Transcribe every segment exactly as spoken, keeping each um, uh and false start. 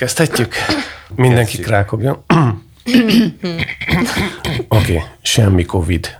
Kezdhetjük? Mindenki krákogja. Oké, okay, semmi Covid.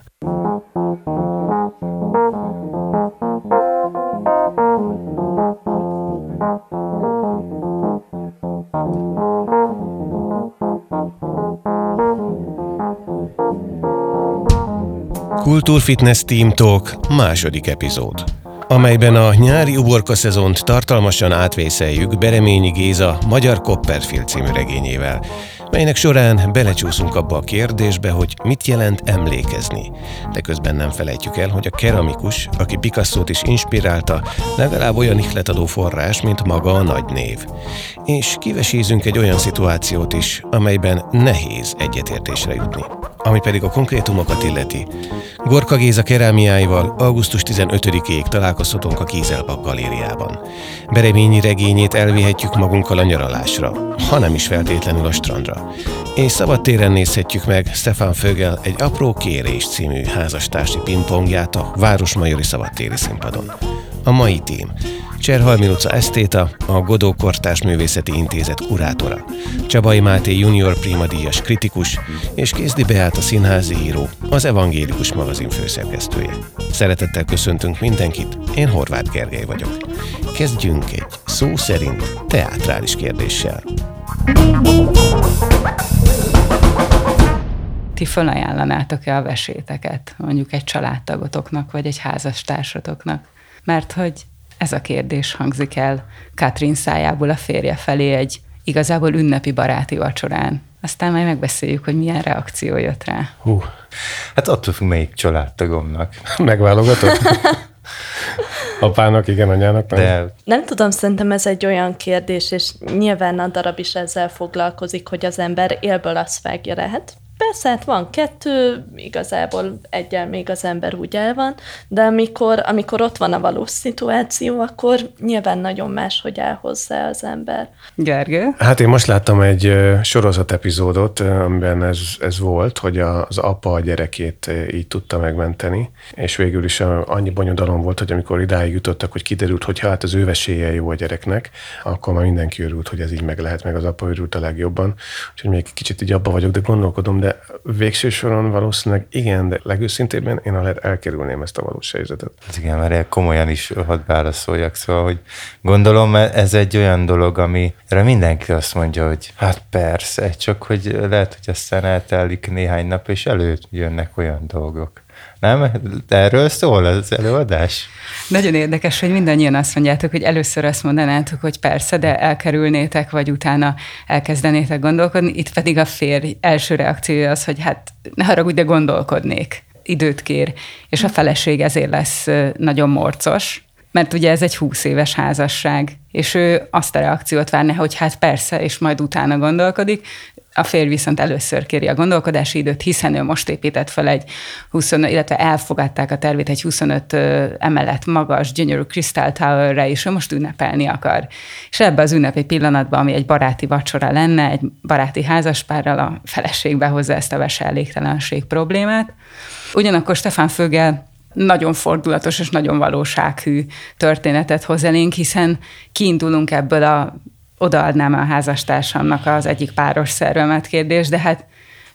Kultúrfitness TeamTalk második epizód, amelyben a nyári uborka szezont tartalmasan átvészeljük Bereményi Géza Magyar Copperfield című regényével, melynek során belecsúszunk abba a kérdésbe, hogy mit jelent emlékezni, de közben nem felejtjük el, hogy a keramikus, aki Picassót is inspirálta, legalább olyan ihletadó forrás, mint maga a nagy név. És kivesézünk egy olyan szituációt is, amelyben nehéz egyetértésre jutni. Ami pedig a konkrétumokat illeti. Gorka Géza kerámiáival augusztus tizenötödikéig találkozhatunk a Kieselbach galériában. Bereményi regényét elvihetjük magunkkal a nyaralásra, ha nem is feltétlenül a strandra. És szabadtéren nézhetjük meg Stephan Vögel Egy apró kérés című házastársi pingpongját a Városmajori Szabadtéri színpadon. A mai tím: Cserhalmi Luca esztéta, a Godó Kortárs Művészeti Intézet kurátora, Csabai Máté junior primadíjas kritikus és Kézdi Beáta színházi író, az Evangélikus Magazin főszerkesztője. Szeretettel köszöntünk mindenkit, én Horváth Gergely vagyok. Kezdjünk egy szó szerint teátrális kérdéssel. Ti felajánlanátok-e a veséteket, mondjuk egy családtagotoknak vagy egy házastársatoknak? Mert hogy ez a kérdés hangzik el Katrin szájából a férje felé egy igazából ünnepi baráti vacsorán. Aztán majd megbeszéljük, hogy milyen reakció jött rá. Hú, hát attól függ, melyik családtagomnak. Megválogatod? Apának, igen, anyának. Nem? De... nem tudom, szerintem ez egy olyan kérdés, és nyilván a darab is ezzel foglalkozik, hogy az ember élből azt vágja lehet. Persze, hát van kettő, igazából egyel még az ember úgy el van, de amikor, amikor ott van a valós szituáció, akkor nyilván nagyon más, hogy áll hozzá az ember. Gergő? Hát én most láttam egy sorozat epizódot, amiben ez, ez volt, hogy az apa a gyerekét így tudta megmenteni, és végül is annyi bonyodalom volt, hogy amikor idáig jutottak, hogy kiderült, hogy hát az ő veséje jó a gyereknek, akkor már mindenki örült, hogy ez így meg lehet, meg az apa örült a legjobban. Úgyhogy még kicsit így abba vagyok, de gondolkodom, de végső soron valószínűleg igen, de legőszintébben én alá elkerülném ezt a valós helyzetet. Igen, mert komolyan is hadd válaszoljak, szóval, hogy gondolom, ez egy olyan dolog, amire mindenki azt mondja, hogy hát persze, csak hogy lehet, hogy aztán eltelik néhány nap, és előtt jönnek olyan dolgok. Nem? Erről szól az előadás? Nagyon érdekes, hogy mindannyian azt mondjátok, hogy először azt mondanátok, hogy persze, de elkerülnétek, vagy utána elkezdenétek gondolkodni. Itt pedig a férj első reakciója az, hogy hát ne haragudj, de gondolkodnék. Időt kér. És a feleség ezért lesz nagyon morcos, mert ugye ez egy húsz éves házasság, és ő azt a reakciót várná, hogy hát persze, és majd utána gondolkodik. A férj viszont először kéri a gondolkodási időt, hiszen ő most épített fel egy huszonöt, illetve elfogadták a tervét egy huszonöt emelet magas, gyönyörű Crystal Tower-re, és ő most ünnepelni akar. És ebbe az ünnepi pillanatban, ami egy baráti vacsora lenne, egy baráti házaspárral, a feleség behozza ezt a vese elégtelenség problémát. Ugyanakkor Stephan Vögel nagyon fordulatos és nagyon valósághű történetet hoz elénk, hiszen kiindulunk ebből a odaadnám a házastársamnak az egyik páros szervemet kérdés, de hát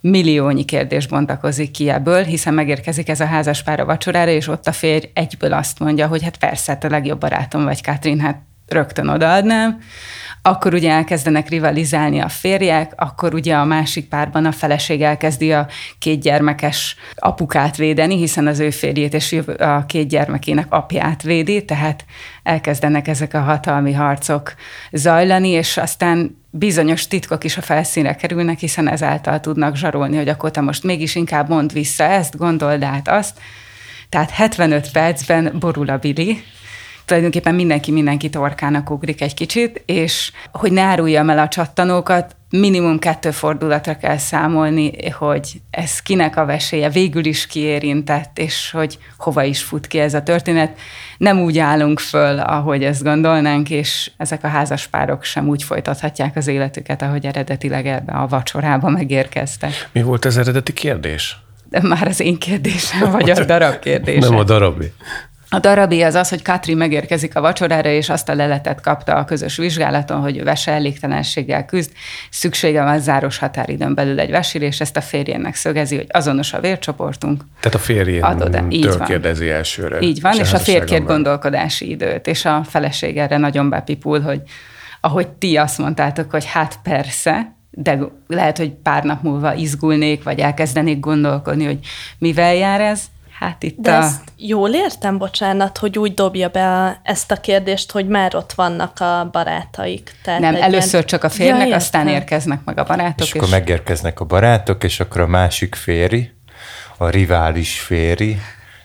milliónyi kérdés bontakozik ki ebből, hiszen megérkezik ez a házaspár a vacsorára, és ott a férj egyből azt mondja, hogy hát persze, hát a legjobb barátom vagy, Katrin, hát rögtön odaadnám. Akkor ugye elkezdenek rivalizálni a férjek, akkor ugye a másik párban a feleség elkezdi a két gyermekes apukát védeni, hiszen az ő férjét és a két gyermekének apját védi, tehát elkezdenek ezek a hatalmi harcok zajlani, és aztán bizonyos titkok is a felszínre kerülnek, hiszen ezáltal tudnak zsarolni, hogy akkor te most mégis inkább mondd vissza ezt, gondold át azt. Tehát hetvenöt percben borul a bili, tulajdonképpen mindenki mindenki torkának ugrik egy kicsit, és hogy ne áruljam el a csattanókat, minimum kettő fordulatra kell számolni, hogy ez kinek a veséje, végül is kiérintett, és hogy hova is fut ki ez a történet. Nem úgy állunk föl, ahogy ezt gondolnánk, és ezek a házaspárok sem úgy folytathatják az életüket, ahogy eredetileg ebbe a vacsorába megérkeztek. Mi volt az eredeti kérdés? De már az én kérdésem, vagy a darab kérdése. Nem a darabé. A darabé az az, hogy Katrin megérkezik a vacsorára, és azt a leletet kapta a közös vizsgálaton, hogy vese elégtelenséggel küzd, szüksége van záros határidőn belül egy vesire, és ezt a férjének szögezi, hogy azonos a vércsoportunk. Tehát a férjétől kérdezi elsőre. Így van, és a férjér gondolkodási időt, és a feleség erre nagyon bepipul, hogy ahogy ti azt mondtátok, hogy hát persze, de lehet, hogy pár nap múlva izgulnék, vagy elkezdenék gondolkodni, hogy mivel jár ez. Hát itt De a... ezt jól értem, bocsánat, hogy úgy dobja be a, ezt a kérdést, hogy már ott vannak a barátaik. Tehát nem, először ilyen... csak a férjnek, ja, aztán érkeznek meg a barátok. És, és akkor megérkeznek a barátok, és akkor a másik férj, a rivális férj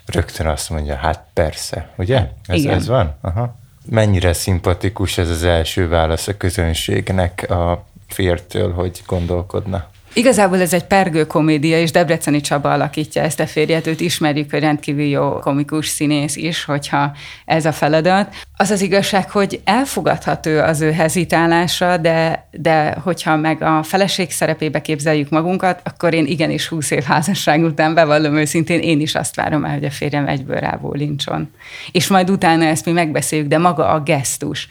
rögtön azt mondja, hát persze, ugye? Ez, ez van? Aha. Mennyire szimpatikus ez az első válasz a közönségnek a fértől, hogy gondolkodna? Igazából ez egy pergő komédia, és Debreceni Csaba alakítja ezt a férjet, őt ismerjük, hogy rendkívül jó komikus színész is, hogyha ez a feladat. Az az igazság, hogy elfogadható az ő hezitálása, de, de hogyha meg a feleség szerepébe képzeljük magunkat, akkor én igenis húsz év házasság után, bevallom őszintén, én is azt várom el, hogy a férjem egyből rábólincson. És majd utána ezt mi megbeszéljük, de maga a gesztus.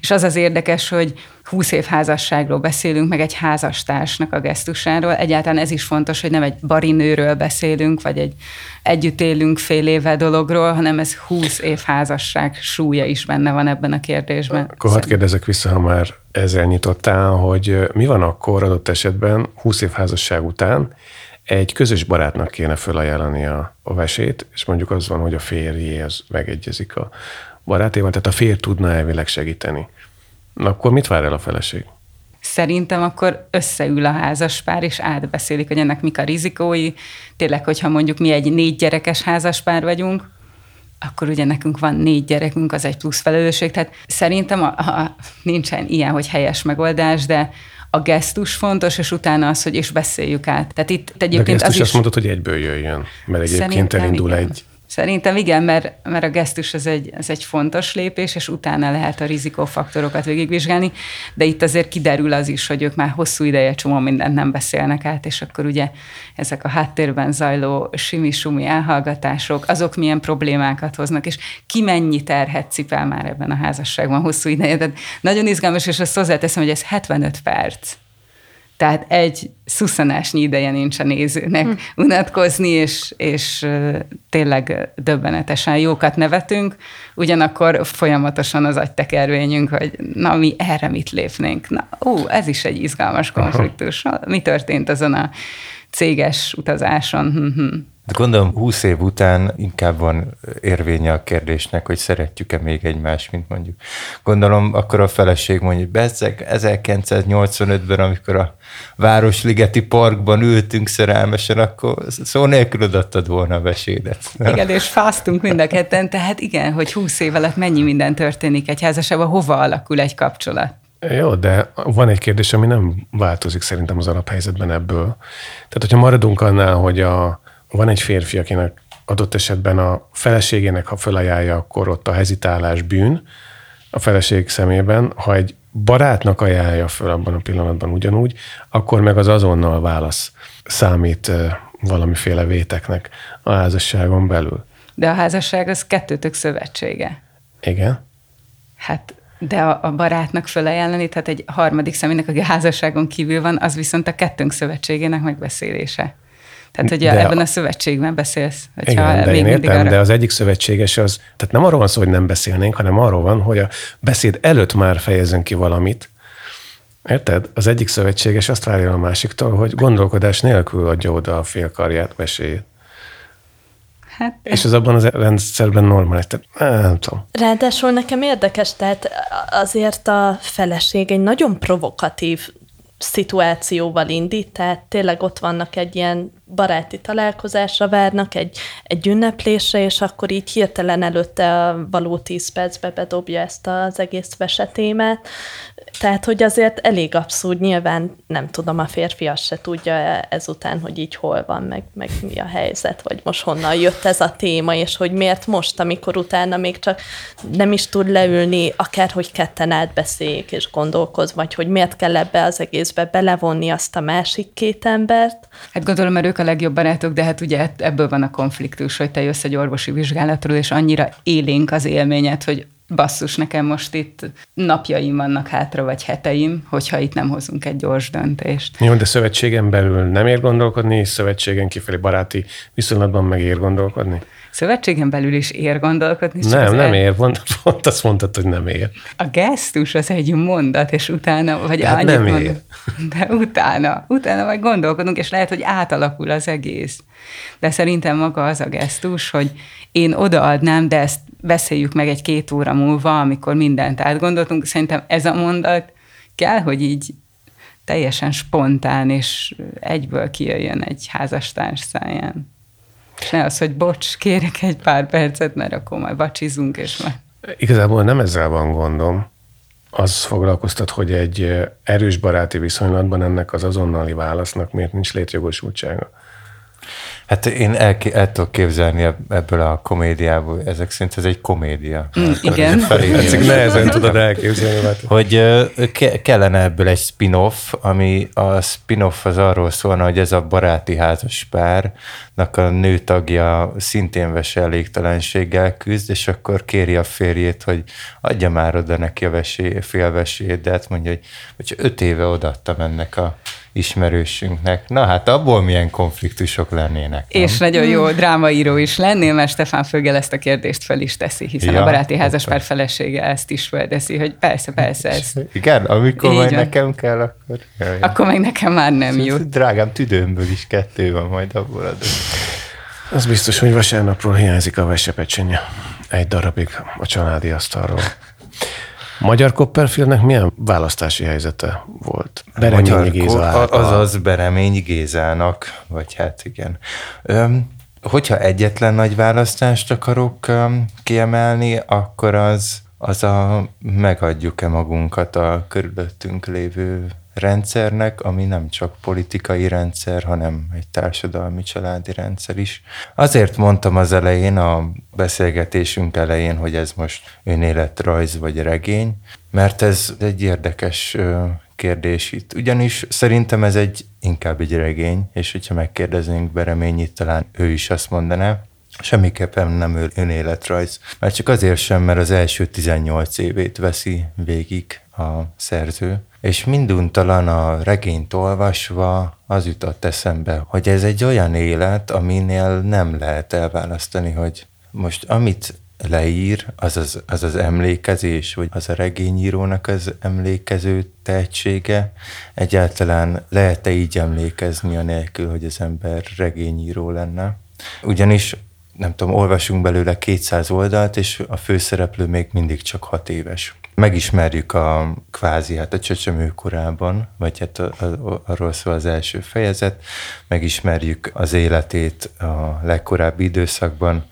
És az az érdekes, hogy húsz év házasságról beszélünk, meg egy házastársnak a gesztusáról. Egyáltalán ez is fontos, hogy nem egy barinőről beszélünk, vagy egy együtt élünk fél éve dologról, hanem ez húsz év házasság súlya is benne van ebben a kérdésben. Akkor hadd kérdezek vissza, ha már ezzel nyitottál, hogy mi van akkor adott esetben húsz év házasság után egy közös barátnak kéne felajánlani a, a vesét, és mondjuk az van, hogy a férjéhez megegyezik a barátéval, tehát a férj tudna elvileg segíteni. Na akkor mit vár el a feleség? Szerintem akkor összeül a házaspár, és átbeszélik, hogy ennek mik a rizikói. Tényleg, hogyha mondjuk mi egy négy gyerekes házaspár vagyunk, akkor ugye nekünk van négy gyerekünk, az egy plusz felelősség. Tehát szerintem a, a, nincsen ilyen, hogy helyes megoldás, de a gesztus fontos, és utána az, hogy és beszéljük át. Tehát itt egyébként de a gesztus az azt mondod, hogy egyből jöjjön, mert egyébként elindul igen. egy... Szerintem igen, mert, mert a gesztus az egy, az egy fontos lépés, és utána lehet a rizikófaktorokat végigvizsgálni, de itt azért kiderül az is, hogy ők már hosszú ideje csomó mindent nem beszélnek át, és akkor ugye ezek a háttérben zajló simi-sumi elhallgatások, azok milyen problémákat hoznak, és ki mennyi terhet cipel már ebben a házasságban hosszú ideje. Tehát nagyon izgalmas, és azt hozzáteszem, hogy ez hetvenöt perc. Tehát egy szuszanásnyi ideje nincs a nézőnek hmm. unatkozni, és, és tényleg döbbenetesen jókat nevetünk, ugyanakkor folyamatosan az agytekervényünk, hogy na mi erre mit lépnénk. Na ú, ez is egy izgalmas konfliktus. Aha. Mi történt azon a céges utazáson? De gondolom húsz év után inkább van érvénye a kérdésnek, hogy szeretjük-e még egymást, mint mondjuk. Gondolom akkor a feleség mondja, bezzeg ezerkilencszáznyolcvanötben, amikor a Városligeti Parkban ültünk szerelmesen, akkor szó nélkül odaadtad volna a vesédet. Igen, és fáztunk mind a ketten, tehát igen, hogy húsz év alatt mennyi minden történik egy házasságban, hova alakul egy kapcsolat? Jó, de van egy kérdés, ami nem változik szerintem az alaphelyzetben ebből. Tehát, hogyha maradunk annál, hogy a van egy férfi, akinek adott esetben a feleségének, ha felajánlja, akkor ott a hezitálás bűn a feleség szemében. Ha egy barátnak ajánlja föl abban a pillanatban ugyanúgy, akkor meg az azonnal válasz számít valamiféle véteknek a házasságon belül. De a házasság az kettőtök szövetsége. Igen. Hát... De a barátnak felajánlani, tehát egy harmadik személynek, aki a házasságon kívül van, az viszont a kettőnk szövetségének megbeszélése. Tehát, hogy de ebben a szövetségben beszélsz. Igen, de én értem, arra... de az egyik szövetséges az, tehát nem arról van szó, hogy nem beszélnénk, hanem arról van, hogy a beszéd előtt már fejezzen ki valamit. Érted? Az egyik szövetséges azt várja a másiktól, hogy gondolkodás nélkül adja oda a félkarját, meséljét. Hát, és ez abban az rendszerben normális, tehát nem tudom. Ráadásul nekem érdekes, tehát azért a feleség egy nagyon provokatív szituációval indít, tehát tényleg ott vannak egy ilyen baráti találkozásra várnak, egy, egy ünneplésre, és akkor így hirtelen előtte a való tíz percbe bedobja ezt az egész vesetémát. Tehát, hogy azért elég abszurd, nyilván nem tudom, a férfi azt se tudja ezután, hogy így hol van, meg, meg mi a helyzet, vagy most honnan jött ez a téma, és hogy miért most, amikor utána még csak nem is tud leülni, akárhogy ketten átbeszéljék és gondolkozz, vagy hogy miért kell ebbe az egészbe belevonni azt a másik két embert. Hát gondolom, mert vagyok a legjobb barátok, de hát ugye ebből van a konfliktus, hogy te jössz egy orvosi vizsgálatról, és annyira élénk az élményed, hogy basszus, nekem most itt napjaim vannak hátra, vagy heteim, hogyha itt nem hozunk egy gyors döntést. Jó, de szövetségen belül nem ér gondolkodni, és szövetségen kifelé baráti viszonylatban meg ér gondolkodni? Szövetségen belül is ér gondolkodni? Nem, nem el... ér, pont, pont azt mondtad, hogy nem ér. A gesztus az egy mondat, és utána, vagy hát annyit mondom. Ér. De utána, utána majd gondolkodunk, és lehet, hogy átalakul az egész. De szerintem maga az a gesztus, hogy én odaadnám, de ezt beszéljük meg egy két óra múlva, amikor mindent átgondoltunk. Szerintem ez a mondat kell, hogy így teljesen spontán, és egyből kijöjjön egy házastárs száján. És ne az, hogy bocs, kérek egy pár percet, mert akkor majd bacsizunk, és már... Igazából nem ezzel van gondom. Az foglalkoztat, hogy egy erős baráti viszonylatban ennek az azonnali válasznak miért nincs létjogosultsága. Hát én el, el tudok képzelni ebből a komédiából, ezek szerint ez egy komédia. Mm, igen. Ezek nehezen tudod elképzelni. Hogy ke- kellene ebből egy spin-off, ami a spin-off az arról szólna, hogy ez a baráti házaspárnak a nőtagja szintén vese elégtelenséggel küzd, és akkor kéri a férjét, hogy adja már oda neki a vesé, félvesét, de hát mondja, hogy öt éve odaadtam ennek a ismerősünknek. Na hát abból milyen konfliktusok lennének. Nem? És nagyon jó drámaíró is lennél, mert Stephan Vögel ezt a kérdést fel is teszi, hiszen ja, a baráti házaspár felesége ezt is felteszi, hogy persze, persze. Ez. Igen, amikor így majd van. Nekem kell, akkor... Jaj, akkor meg nekem már nem jó. Drágám, tüdőmből is kettő van majd abból adott. Az biztos, hogy vasárnapról hiányzik a vesepecsénje. Egy darabig a családi asztalról. Magyar Copperfieldnek milyen választási helyzete volt? Bereményi Géza által. Azaz Bereményi Gézának, vagy hát igen. Öm, hogyha egyetlen nagy választást akarok öm, kiemelni, akkor az, az a megadjuk-e magunkat a körülöttünk lévő rendszernek, ami nem csak politikai rendszer, hanem egy társadalmi, családi rendszer is. Azért mondtam az elején, a beszélgetésünk elején, hogy ez most önéletrajz vagy regény, mert ez egy érdekes kérdés itt. Ugyanis szerintem ez egy inkább egy regény, és hogyha megkérdeznénk Bereményit, talán ő is azt mondaná, semmiképpen nem önéletrajz. Már csak azért sem, mert az első tizennyolc évét veszi végig a szerző, és minduntalan a regényt olvasva az jutott eszembe, hogy ez egy olyan élet, aminél nem lehet elválasztani, hogy most amit leír, az az, az, az emlékezés, vagy az a regényírónak az emlékező tehetsége, egyáltalán lehet-e így emlékezni anélkül, hogy az ember regényíró lenne. Ugyanis nem tudom, olvasunk belőle kétszáz oldalt, és a főszereplő még mindig csak hat éves. Megismerjük a kvázi, hát a csöcsömő korában, vagy hát a, a, arról szól az első fejezet, megismerjük az életét a legkorábbi időszakban,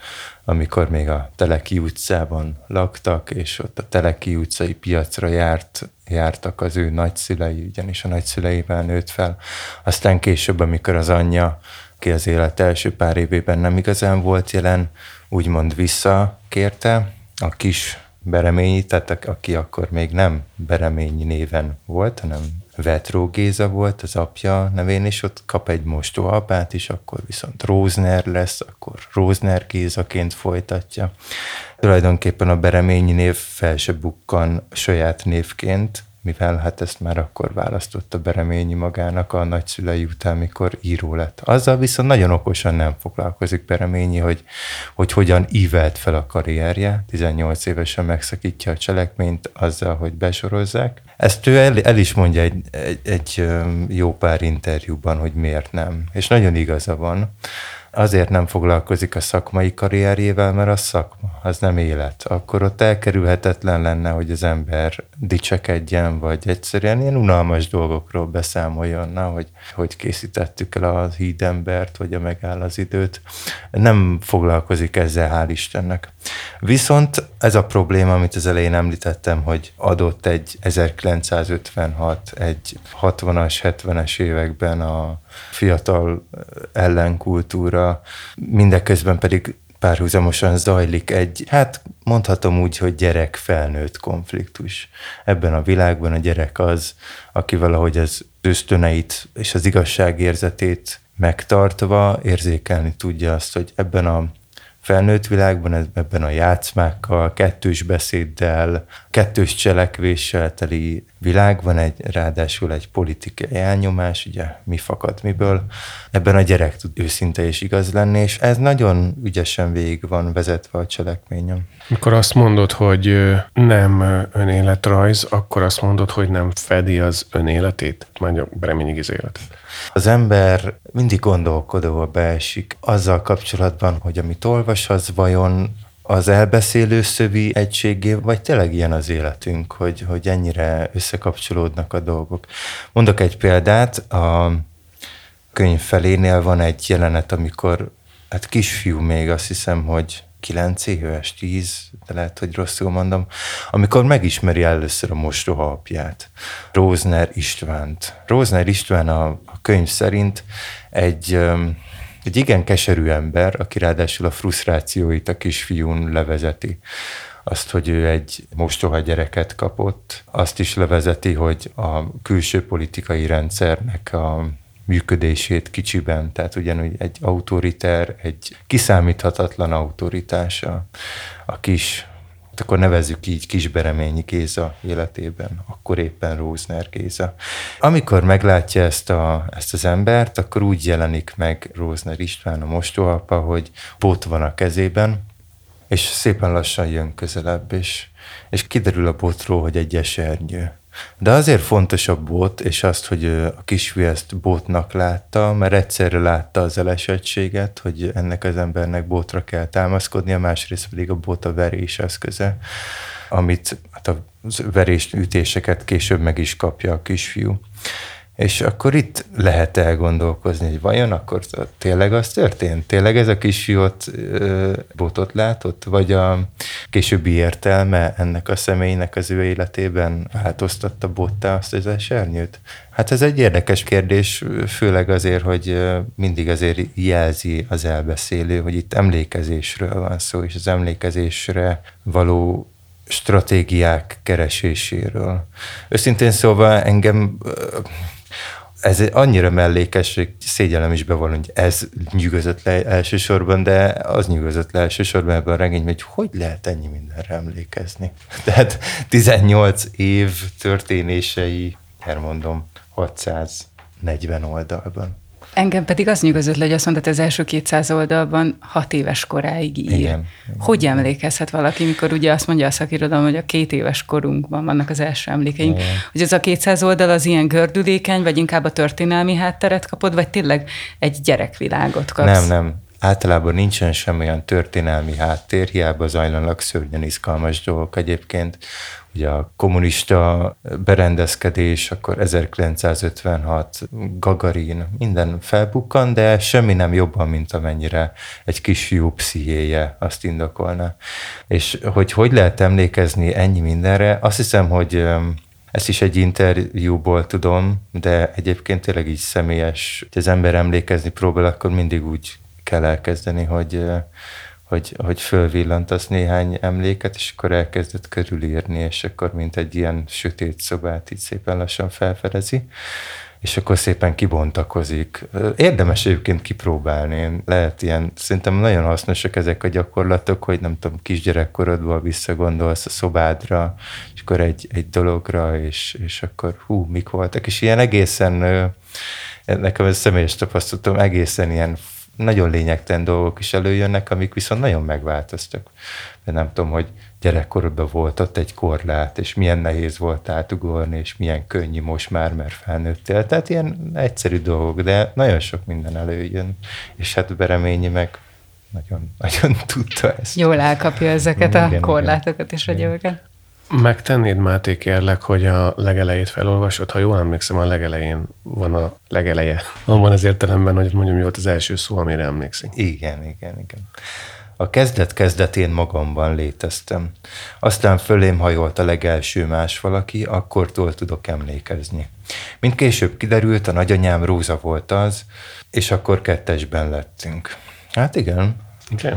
amikor még a Teleki utcában laktak, és ott a Teleki utcai piacra járt, jártak az ő nagyszülei, ugyanis a nagyszüleivel nőtt fel. Aztán később, amikor az anyja, aki az élet első pár évében nem igazán volt jelen, úgymond visszakérte a kis Bereményi, tehát aki akkor még nem Bereményi néven volt, hanem Vetró Géza volt az apja nevén, és ott kap egy mostóapát is, akkor viszont Rózner lesz, akkor Rózner Gézaként folytatja. Tulajdonképpen a Bereményi név fel se bukkan saját névként, mivel hát ezt már akkor választotta Bereményi magának a nagyszülei után, mikor író lett. Azzal viszont nagyon okosan nem foglalkozik Bereményi, hogy, hogy hogyan ívelt fel a karrierje. tizennyolc évesen megszakítja a cselekményt azzal, hogy besorozzák. Ezt ő el, el is mondja egy, egy, egy jó pár interjúban, hogy miért nem. És nagyon igaza van. Azért nem foglalkozik a szakmai karrierjével, mert a szakma, az nem élet. Akkor ott elkerülhetetlen lenne, hogy az ember dicsekedjen, vagy egyszerűen ilyen unalmas dolgokról beszámoljon, na, hogy hogy készítettük el a hídembert, vagy a megáll az időt. Nem foglalkozik ezzel, hál' Istennek. Viszont ez a probléma, amit az elején említettem, hogy adott egy ezerkilencszázötvenhat, egy hatvanas, hetvenes években a fiatal ellenkultúra, mindeközben pedig párhuzamosan zajlik egy, hát mondhatom úgy, hogy gyerek-felnőtt konfliktus. Ebben a világban a gyerek az, aki valahogy az ösztöneit és az igazságérzetét megtartva érzékelni tudja azt, hogy ebben a felnőtt világban, ebben a játszmákkal, kettős beszéddel, kettős cselekvéssel teli világban, egy, ráadásul egy politikai elnyomás, ugye mi fakad miből, ebben a gyerek tud őszinte és igaz lenni, és ez nagyon ügyesen végig van vezetve a cselekményem. Mikor azt mondod, hogy nem önéletrajz, akkor azt mondod, hogy nem fedi az önéletét, mondjuk Bereményi Géza életét. Az ember mindig gondolkodóba beesik azzal kapcsolatban, hogy amit olvas, az vajon az elbeszélő szövi egységé, vagy tényleg ilyen az életünk, hogy, hogy ennyire összekapcsolódnak a dolgok. Mondok egy példát, a könyv felénél van egy jelenet, amikor, hát kisfiú még, azt hiszem, hogy kilenc éves, tíz, de lehet, hogy rosszul mondom, amikor megismeri először a mosroha apját, Rózner Istvánt. Rózner István a, a könyv szerint egy... Egy igen keserű ember, aki ráadásul a frusztrációit a kisfiún levezeti. Azt, hogy ő egy mostoha gyereket kapott, azt is levezeti, hogy a külső politikai rendszernek a működését kicsiben, tehát ugyanúgy egy autoriter, egy kiszámíthatatlan autoritása a kis, akkor nevezzük így kis Bereményi Géza életében, akkor éppen Rózner Géza. Amikor meglátja ezt, a, ezt az embert, akkor úgy jelenik meg Rózner István, a mostohaapa, hogy bot van a kezében, és szépen lassan jön közelebb, és, és kiderül a botról, hogy egy esernyő. De azért fontos a bot, és azt, hogy a kisfiú ezt botnak látta, mert egyszerre látta az elesettséget, hogy ennek az embernek botra kell támaszkodnia, másrészt pedig a bot a verés eszköze, amit hát a verés ütéseket később meg is kapja a kisfiú. És akkor itt lehet elgondolkozni, hogy vajon akkor tényleg az történt? Tényleg ez a kisfiút botot látott? Vagy a későbbi értelme ennek a személynek az ő életében változtatta bottá azt az esernyőt? Hát ez egy érdekes kérdés, főleg azért, hogy mindig azért jelzi az elbeszélő, hogy itt emlékezésről van szó, és az emlékezésre való stratégiák kereséséről. Őszintén szóval engem... Ez annyira mellékes, hogy szégyellem is bevallom, hogy ez nyűgözött le elsősorban, de az nyűgözött le elsősorban ebben a regényben, hogy hogy lehet ennyi mindenre emlékezni. Tehát tizennyolc év történései, elmondom, hatszáznegyven oldalban. Engem pedig az nyűgözött le, hogy azt mondtad, az első kétszáz oldalban hat éves koráig ír. Igen, hogy igen. Emlékezhet valaki, mikor ugye azt mondja a szakirodalom, hogy a két éves korunkban vannak az első emlékeink, igen. Hogy ez a kétszáz oldal az ilyen gördülékeny, vagy inkább a történelmi hátteret kapod, vagy tényleg egy gyerekvilágot kapsz? Nem, nem. Általában nincsen semmilyen történelmi háttér, hiába zajlanak szörnyen izgalmas dolgok egyébként. Ugye a kommunista berendezkedés, akkor ezerkilencszázötvenhat, Gagarin, minden felbukkan, de semmi nem jobban, mint amennyire egy kisfiú pszichéje azt indokolna. És hogy hogy lehet emlékezni ennyi mindenre, azt hiszem, hogy ezt is egy interjúból tudom, de egyébként tényleg így személyes, hogy az ember emlékezni próbál, akkor mindig úgy kell elkezdeni, hogy... Hogy, hogy fölvillantasz néhány emléket, és akkor elkezdett körülírni, és akkor mint egy ilyen sötét szobát így szépen lassan felfedezi, és akkor szépen kibontakozik. Érdemes egyébként kipróbálni. Lehet ilyen, szerintem nagyon hasznosak ezek a gyakorlatok, hogy nem tudom, kisgyerekkorodból visszagondolsz a szobádra, és akkor egy, egy dologra, és, és akkor hú, mik voltak. És ilyen egészen, nekem ez személyes tapasztalatom, egészen ilyen nagyon lényegtelen dolgok is előjönnek, amik viszont nagyon megváltoztak. De nem tudom, hogy gyerekkorodban volt ott egy korlát, és milyen nehéz volt átugorni, és milyen könnyű most már, mert felnőttél. Tehát ilyen egyszerű dolgok, de nagyon sok minden előjön. És hát Bereményi meg nagyon, nagyon tudta ezt. Jól elkapja ezeket igen, a korlátokat és a gyöveget. Megtennéd, Máté, kérlek, hogy a legelejét felolvasod. Ha jól emlékszem, a legelején van a legeleje. Van az értelemben, hogy mondjam, mi volt az első szó, amire emlékszik. Igen, igen, igen. A kezdet-kezdetén magamban léteztem. Aztán fölém hajolt a legelső más valaki, akkortól tudok emlékezni. Mint később kiderült, a nagyanyám Róza volt az, és akkor kettesben lettünk. Hát igen. Okay.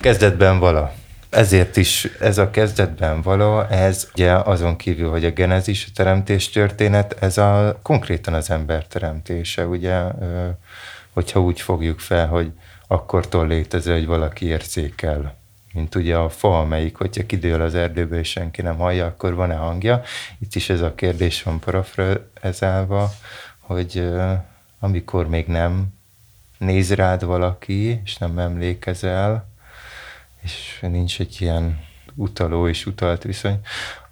Kezdetben vala. Ezért is ez a kezdetben való, ez ugye azon kívül, hogy a genezis, a teremtés történet, ez a konkrétan az ember teremtése, ugye hogyha úgy fogjuk fel, hogy akkortól létező, hogy valaki ércékel. Mint ugye a fa, amelyik, hogyha kidől az erdőből és senki nem hallja, akkor van-e hangja? Itt is ez a kérdés van parafrazálva, hogy amikor még nem néz rád valaki, és nem emlékezel, és nincs egy ilyen utaló és utalt viszony,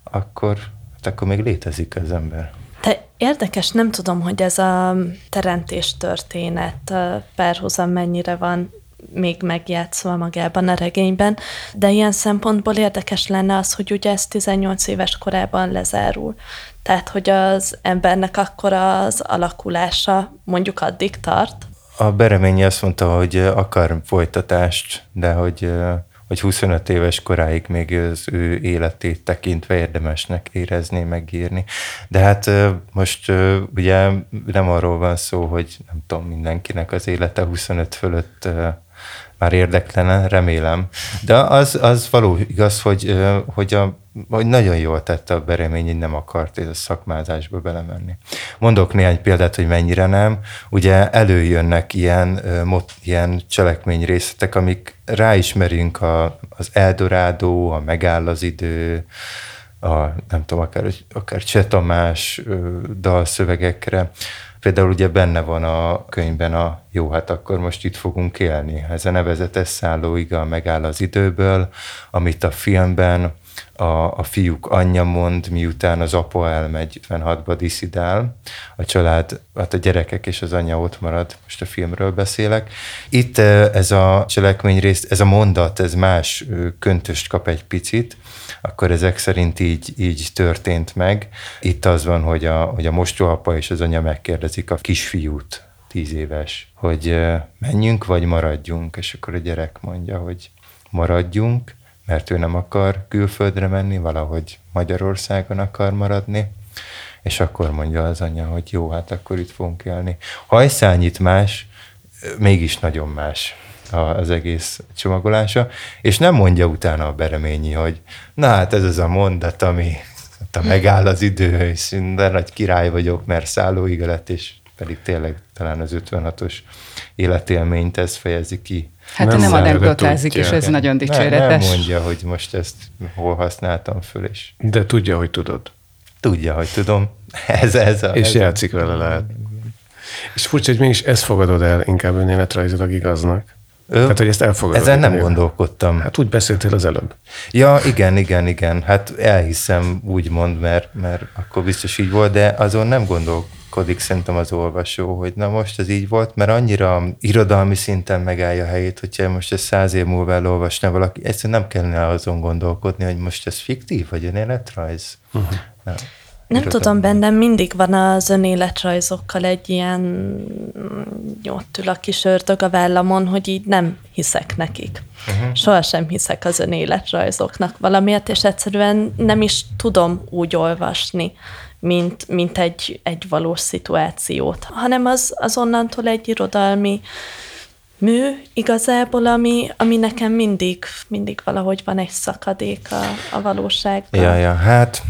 akkor, hát akkor még létezik az ember. Te érdekes, nem tudom, hogy ez a teremtés történet párhuzam mennyire van még megjátszva magában a regényben, de ilyen szempontból érdekes lenne az, hogy ugye ez tizennyolc éves korában lezárul. Tehát, hogy az embernek akkor az alakulása mondjuk addig tart. A Bereményi azt mondta, hogy akar folytatást, de hogy, hogy huszonöt éves koráig még az ő életét tekintve érdemesnek érezni, megírni. De hát most ugye nem arról van szó, hogy nem tudom, mindenkinek az élete huszonöt fölött már érdeklene, remélem. De az, az való igaz, hogy, hogy, a, hogy nagyon jól tette a Bereményi, hogy nem akart ez a szakmázásba belemenni. Mondok néhány példát, hogy mennyire nem. Ugye előjönnek ilyen, ilyen cselekményrészletek, amik ráismerünk a, az Eldorádó, a Megáll az idő, a nem tudom, akár, akár Cseh Tamás dalszövegekre. Például ugye benne van a könyvben a jó, hát akkor most itt fogunk élni. Ez a nevezetes szállóiga megáll az időből, amit a filmben a, a fiúk anyja mond, miután az apa elmegy ötvenhatba diszidál. A család, hát a gyerekek és az anyja ott marad, most a filmről beszélek. Itt ez a cselekményrészt, ez a mondat, ez más köntöst kap egy picit, akkor ezek szerint így, így történt meg. Itt az van, hogy a, hogy a mostóapa és az anya megkérdezik a kisfiút, tíz éves, hogy menjünk, vagy maradjunk, és akkor a gyerek mondja, hogy maradjunk, mert ő nem akar külföldre menni, valahogy Magyarországon akar maradni, és akkor mondja az anya, hogy jó, hát akkor itt fogunk élni. Hajszányit más, mégis nagyon más az egész csomagolása, és nem mondja utána a Bereményi, hogy na hát ez az a mondat, ami megáll az idő, és minden nagy király vagyok, mert szállóiga lett, és pedig tényleg talán az ötvenhatos életélményt ez fejezi ki. Hát nem, nem anekdotázik, és ez nagyon dicséretes. Nem, nem mondja, hogy most ezt hol használtam föl is. De tudja, hogy tudod. Tudja, hogy tudom. Ez, ez a, és ez játszik a... vele lehet. És furcsa, hogy mégis ezt fogadod el inkább önéletrajzilag igaznak. Ö, Tehát, hogy ezt elfogadod. Ezen nem gondolkodtam. Hát úgy beszéltél az előbb. Ja, igen, igen, igen. Hát elhiszem, úgymond, mert, mert akkor biztos így volt, de azon nem gondolkodtam. Kodik szerintem az olvasó, hogy na most ez így volt, mert annyira irodalmi szinten megállja a helyét, hogyha most ezt száz év múlva elolvasna valaki, egyszerűen nem kellene azon gondolkodni, hogy most ez fiktív, vagy önéletrajz. Uh-huh. Nem, nem tudom, bennem mindig van az önéletrajzokkal egy ilyen, ott ül a kis ördög a vállamon, hogy így nem hiszek nekik. Uh-huh. Sohasem hiszek az önéletrajzoknak valamiért, és egyszerűen nem is tudom úgy olvasni, mint, mint egy, egy valós szituációt, hanem az, az onnantól egy irodalmi mű igazából, ami, ami nekem mindig, mindig valahogy van egy szakadék a, a valóságban. Ja, ja, hát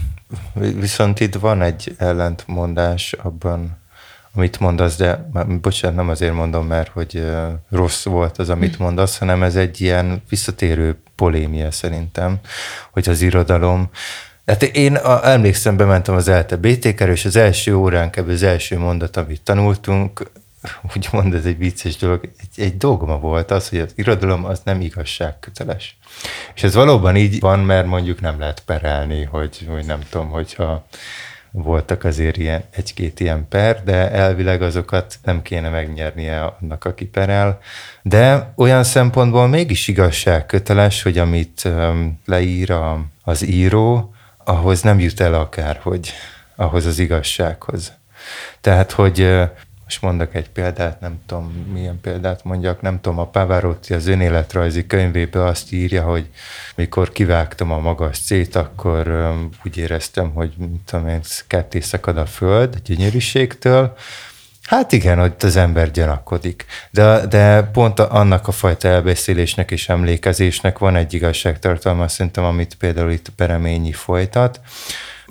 viszont itt van egy ellentmondás abban, amit mondasz, de bocsánat, nem azért mondom, mert hogy rossz volt az, amit mondasz, hanem ez egy ilyen visszatérő polémia szerintem, hogy az irodalom. Hát én emlékszem, bementem az ELTE bé té ká-ra, és az első órán kb. Az első mondat, amit tanultunk, úgymond ez egy vicces dolog, egy, egy dogma volt az, hogy az irodalom az nem igazságköteles. És ez valóban így van, mert mondjuk nem lehet perelni, hogy, hogy nem tudom, hogyha voltak azért ilyen, egy-két ilyen per, de elvileg azokat nem kéne megnyernie annak, aki perel. De olyan szempontból mégis igazságköteles, hogy amit leír a, az író, ahhoz nem jut el akárhogy, ahhoz az igazsághoz. Tehát, hogy most mondok egy példát, nem tudom, milyen példát mondjak, nem tudom, a Pavarotti az önéletrajzi könyvében azt írja, hogy mikor kivágtam a magas cét, akkor úgy éreztem, hogy mit tudom én, ketté szakad a föld a gyönyörűségtől. Hát igen, hogy az ember gyanakodik, de, de pont annak a fajta elbeszélésnek és emlékezésnek van egy igazságtartalma, szerintem, amit például itt Bereményi folytat.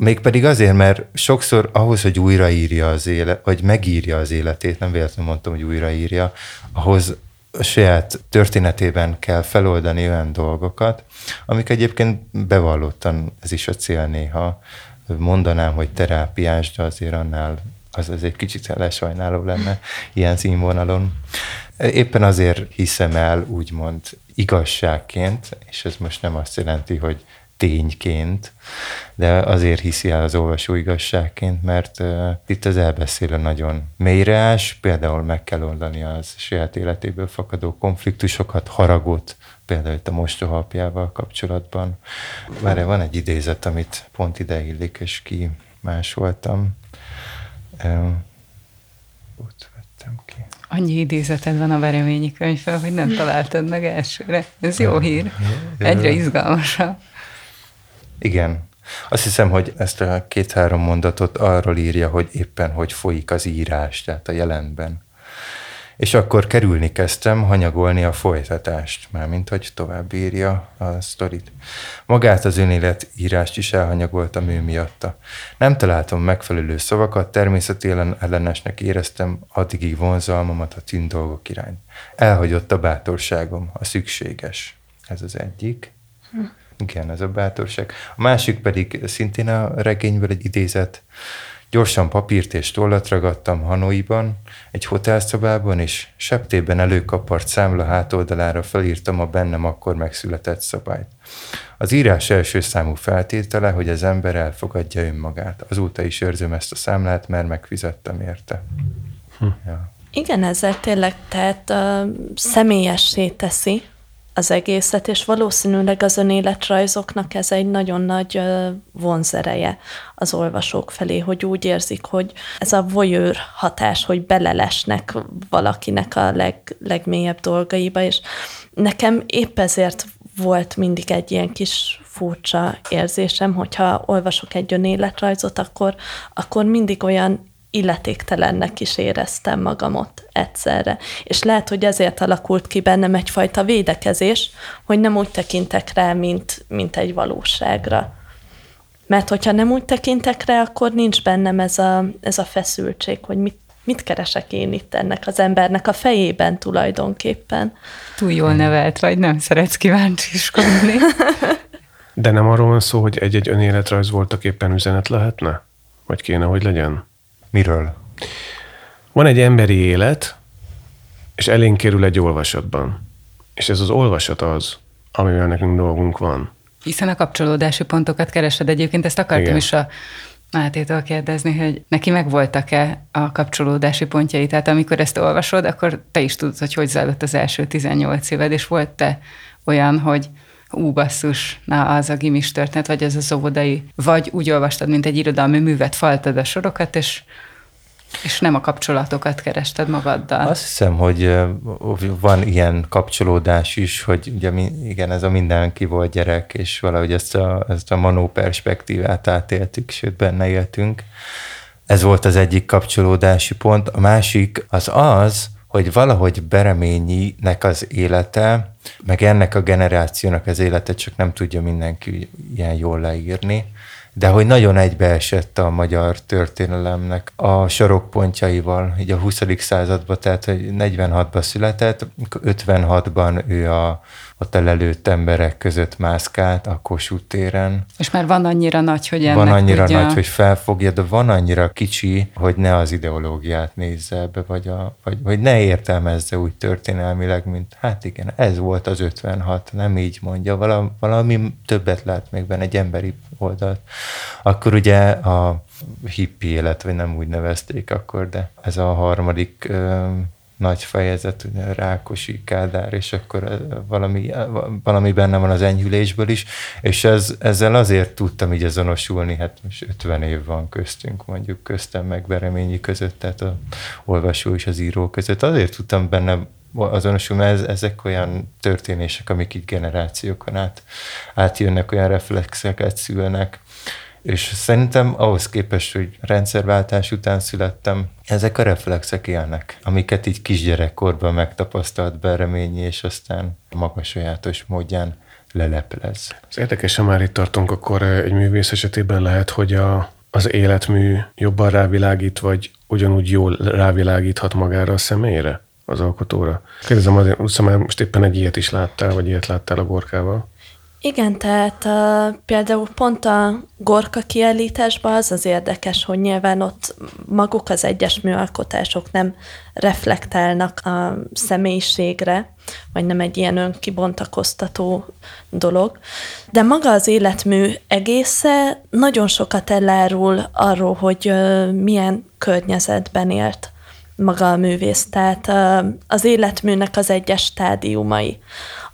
Mégpedig azért, mert sokszor ahhoz, hogy újraírja az élet, vagy megírja az életét, nem véletlenül mondtam, hogy újraírja, ahhoz a saját történetében kell feloldani olyan dolgokat, amik egyébként bevallottan, ez is a cél néha, mondanám, hogy terápiás, de azért annál az, az egy kicsit lesajnáló lenne ilyen színvonalon. Éppen azért hiszem el, úgymond igazságként, és ez most nem azt jelenti, hogy tényként, de azért hiszi el az olvasó igazságként, mert uh, itt az elbeszélő nagyon mélyreás, például meg kell oldani az saját életéből fakadó konfliktusokat, haragot, például itt a mostoha apjával kapcsolatban. Már van egy idézet, amit pont ide illik, és kimásoltam. Um, ott vettem ki. Annyi idézeted van a Bereményi könyvben, hogy nem találtad meg elsőre. Ez jó hír. Egyre izgalmasabb. Igen. Azt hiszem, hogy ezt a két-három mondatot arról írja, hogy éppen hogy folyik az írás, tehát a jelenben. És akkor kerülni kezdtem hanyagolni a folytatást, mármint hogy tovább írja a sztorit. Magát az önéletírást is elhanyagoltam ő miatta. Nem találtam megfelelő szavakat, természetesen ellenesnek éreztem addigi vonzalmamat a tűn dolgok irány. Elhagyott a bátorságom, a szükséges. Ez az egyik. Hm. Igen, ez a bátorság. A másik pedig szintén a regényből egy idézet. Gyorsan papírt és tollat ragadtam Hanoiban, egy hotelszobában, és septében előkapart számla hátoldalára felírtam a bennem akkor megszületett szabályt. Az írás első számú feltétele, hogy az ember elfogadja önmagát. Azóta is őrzöm ezt a számlát, mert megfizettem érte. Hm. Ja. Igen, ezzel tényleg tehát uh, személyessé teszi az egészet, és valószínűleg az önéletrajzoknak ez egy nagyon nagy vonzereje az olvasók felé, hogy úgy érzik, hogy ez a voyeur hatás, hogy belelesnek valakinek a leg, legmélyebb dolgaiba, és nekem épp ezért volt mindig egy ilyen kis furcsa érzésem, hogyha olvasok egy önéletrajzot, akkor, akkor mindig olyan illetéktelennek is éreztem magamot egyszerre. És lehet, hogy ezért alakult ki bennem egyfajta védekezés, hogy nem úgy tekintek rá, mint, mint egy valóságra. Mert hogyha nem úgy tekintek rá, akkor nincs bennem ez a, ez a feszültség, hogy mit, mit keresek én itt ennek az embernek a fejében tulajdonképpen. Túl jól nevelt vagy, nem szeretsz kíváncsiskodni. De nem arról van szó, hogy egy-egy önéletrajz voltak éppen üzenet lehetne? Vagy kéne, hogy legyen? Miről? Van egy emberi élet, és elénk kerül egy olvasatban. És ez az olvasat az, amivel nekünk dolgunk van. Hiszen a kapcsolódási pontokat keresed egyébként, ezt akartam Igen. is a Mátétól kérdezni, hogy neki megvoltak-e a kapcsolódási pontjai? Tehát amikor ezt olvasod, akkor te is tudod, hogy hogy zajlott az első tizennyolc éved, és volt-e olyan, hogy ú, basszus, na az a gimis történet, vagy ez az óvodai, vagy úgy olvastad, mint egy irodalmi művet, faltad a sorokat, és, és nem a kapcsolatokat kerested magaddal. Azt hiszem, hogy van ilyen kapcsolódás is, hogy ugye igen, ez a mindenki volt gyerek, és valahogy ezt a, ezt a manó perspektívát átéltük, sőt, benne éltünk. Ez volt az egyik kapcsolódási pont. A másik az az, hogy valahogy Bereményinek az élete, meg ennek a generációnak az élete, csak nem tudja mindenki ilyen jól leírni, de hogy nagyon egybeesett a magyar történelemnek a sarokpontjaival, így a huszadik században, tehát hogy negyvenhatban született, ötvenhatban ő a, a telelőtt emberek között mászkált a Kossuth téren. És már van annyira nagy, hogy ennek Van annyira ugye... nagy, hogy felfogja, de van annyira kicsi, hogy ne az ideológiát nézze ebbe, vagy, a, vagy, vagy ne értelmezze úgy történelmileg, mint hát igen, ez volt az ötvenhat, nem így mondja, valami, valami többet lát még benne, egy emberi oldalt. Akkor ugye a hippi élet, vagy nem úgy nevezték akkor, de ez a harmadik ö, nagy fejezet, ugye Rákosi, Kádár, és akkor valami, valami benne van az enyhülésből is, és ez, ezzel azért tudtam így azonosulni, hát most ötven év van köztünk, mondjuk köztem meg Bereményi között, tehát az olvasó és az író között, azért tudtam benne azonosulni, mert ezek olyan történések, amik így generációkon át, átjönnek, olyan reflexeket szülnek, és szerintem ahhoz képest, hogy rendszerváltás után születtem, ezek a reflexek élnek, amiket így kisgyerekkorban megtapasztalt Bereményi, és aztán maga sajátos módján leleplez. Ez érdekes, ha már itt tartunk, akkor egy művész esetében lehet, hogy a, az életmű jobban rávilágít, vagy ugyanúgy jól rávilágíthat magára a személyre, az alkotóra. Kérdezem, azért utca már most éppen egy ilyet is láttál, vagy ilyet láttál a Gorkával? Igen, tehát uh, például pont a Gorka kiállításban az az érdekes, hogy nyilván ott maguk az egyes műalkotások nem reflektálnak a személyiségre, vagy nem egy ilyen önkibontakoztató dolog. De maga az életmű egésze nagyon sokat elárul arról, hogy uh, milyen környezetben élt maga a művész, tehát uh, az életműnek az egyes stádiumai.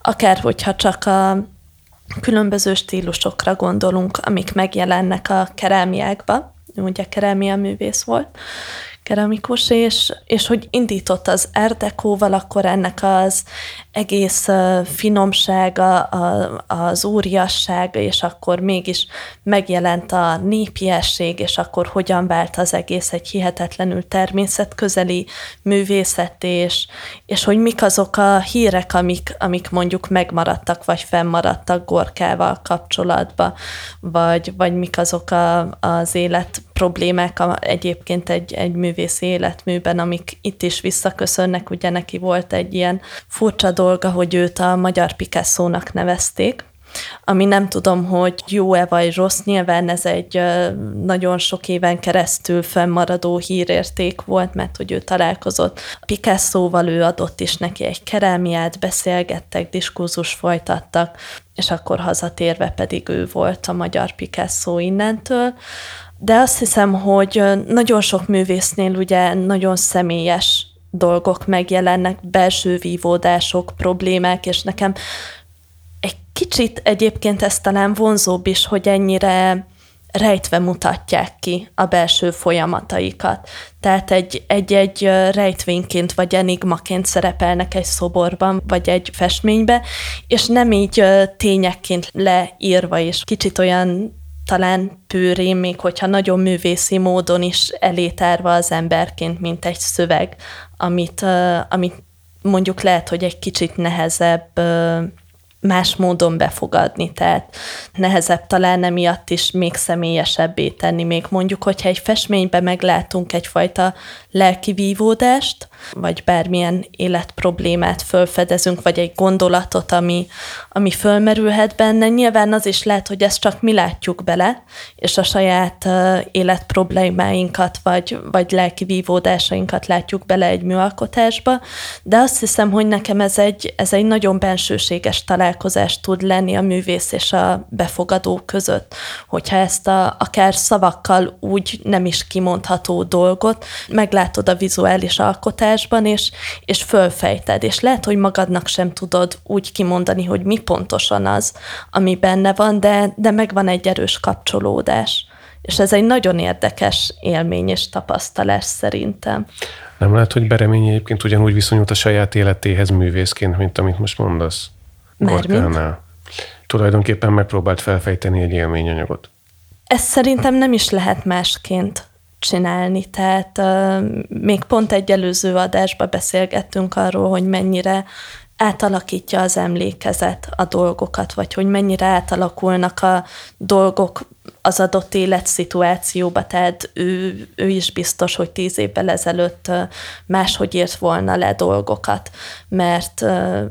Akár hogyha csak a különböző stílusokra gondolunk, amik megjelennek a kerámiákba. Ugye kerámia művész volt, keramikus, és, és hogy indított az art decóval, akkor ennek az egész finomsága, a, az úriassága, és akkor mégis megjelent a népiesség, és akkor hogyan vált az egész egy hihetetlenül természetközeli művészet, és, és hogy mik azok a hírek, amik, amik mondjuk megmaradtak, vagy fennmaradtak Gorkával kapcsolatban, vagy, vagy mik azok a, az élet problémák a, egyébként egy, egy művész életműben, amik itt is visszaköszönnek. Ugye neki volt egy ilyen furcsa dolga, hogy őt a magyar Picasso-nak nevezték, ami nem tudom, hogy jó-e vagy rossz, nyilván ez egy nagyon sok éven keresztül fennmaradó hírérték volt, mert hogy ő találkozott Picasso-val, ő adott is neki egy kerámiát, beszélgettek, diskurzus folytattak, és akkor hazatérve pedig ő volt a magyar Picasso innentől. De azt hiszem, hogy nagyon sok művésznél ugye nagyon személyes dolgok megjelennek, belső vívódások, problémák, és nekem egy kicsit egyébként ez talán vonzóbb is, hogy ennyire rejtve mutatják ki a belső folyamataikat. Tehát egy, egy-egy rejtvényként vagy enigmaként szerepelnek egy szoborban, vagy egy festménybe, és nem így tényekként leírva, és kicsit olyan talán pőrén, még hogyha nagyon művészi módon is elétárva az emberként, mint egy szöveg, amit, uh, amit mondjuk lehet, hogy egy kicsit nehezebb uh, más módon befogadni, tehát nehezebb talán emiatt is még személyesebbé tenni, még mondjuk, hogyha egy festményben meglátunk egyfajta lelki vívódást, vagy bármilyen életproblémát fölfedezünk, vagy egy gondolatot, ami, ami fölmerülhet benne, nyilván az is lehet, hogy ezt csak mi látjuk bele, és a saját uh, életproblémáinkat, vagy, vagy lelki vívódásainkat látjuk bele egy műalkotásba, de azt hiszem, hogy nekem ez egy, ez egy nagyon bensőséges találkozás tud lenni a művész és a befogadó között, hogyha ezt a, akár szavakkal úgy nem is kimondható dolgot meglátod a vizuális alkotásban, és, és fölfejted, és lehet, hogy magadnak sem tudod úgy kimondani, hogy mi pontosan az, ami benne van, de, de megvan egy erős kapcsolódás. És ez egy nagyon érdekes élmény és tapasztalás szerintem. Nem lehet, hogy Bereményi egyébként ugyanúgy viszonyult a saját életéhez művészként, mint amit most mondasz? Gorkánál. Tulajdonképpen megpróbált felfejteni egy élményanyagot. Ezt szerintem nem is lehet másként csinálni, tehát uh, még pont egy előző adásban beszélgettünk arról, hogy mennyire átalakítja az emlékezet a dolgokat, vagy hogy mennyire átalakulnak a dolgok az adott életszituációba, tehát ő, ő is biztos, hogy tíz évvel ezelőtt máshogy írt volna le dolgokat, mert,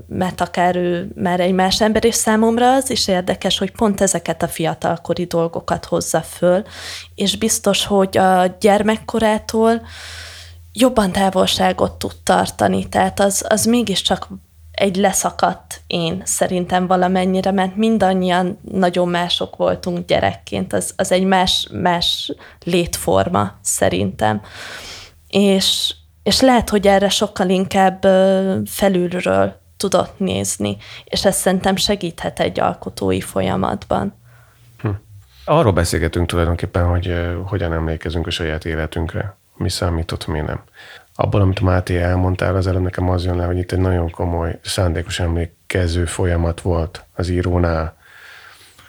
mert akár ő már egy más ember, és számomra az is érdekes, hogy pont ezeket a fiatalkori dolgokat hozza föl, és biztos, hogy a gyermekkorától jobban távolságot tud tartani, tehát az, az mégiscsak egy leszakadt én szerintem valamennyire, mert mindannyian nagyon mások voltunk gyerekként, az, az egy más, más létforma szerintem. És, és lehet, hogy erre sokkal inkább felülről tudott nézni, és ez szerintem segíthet egy alkotói folyamatban. Hm. Arról beszélgetünk tulajdonképpen, hogy hogyan emlékezünk a saját életünkre, mi számított, mi nem. Abból, amit Máté elmondtál, az előbb nekem az jön le, hogy itt egy nagyon komoly, szándékos emlékező folyamat volt az írónál.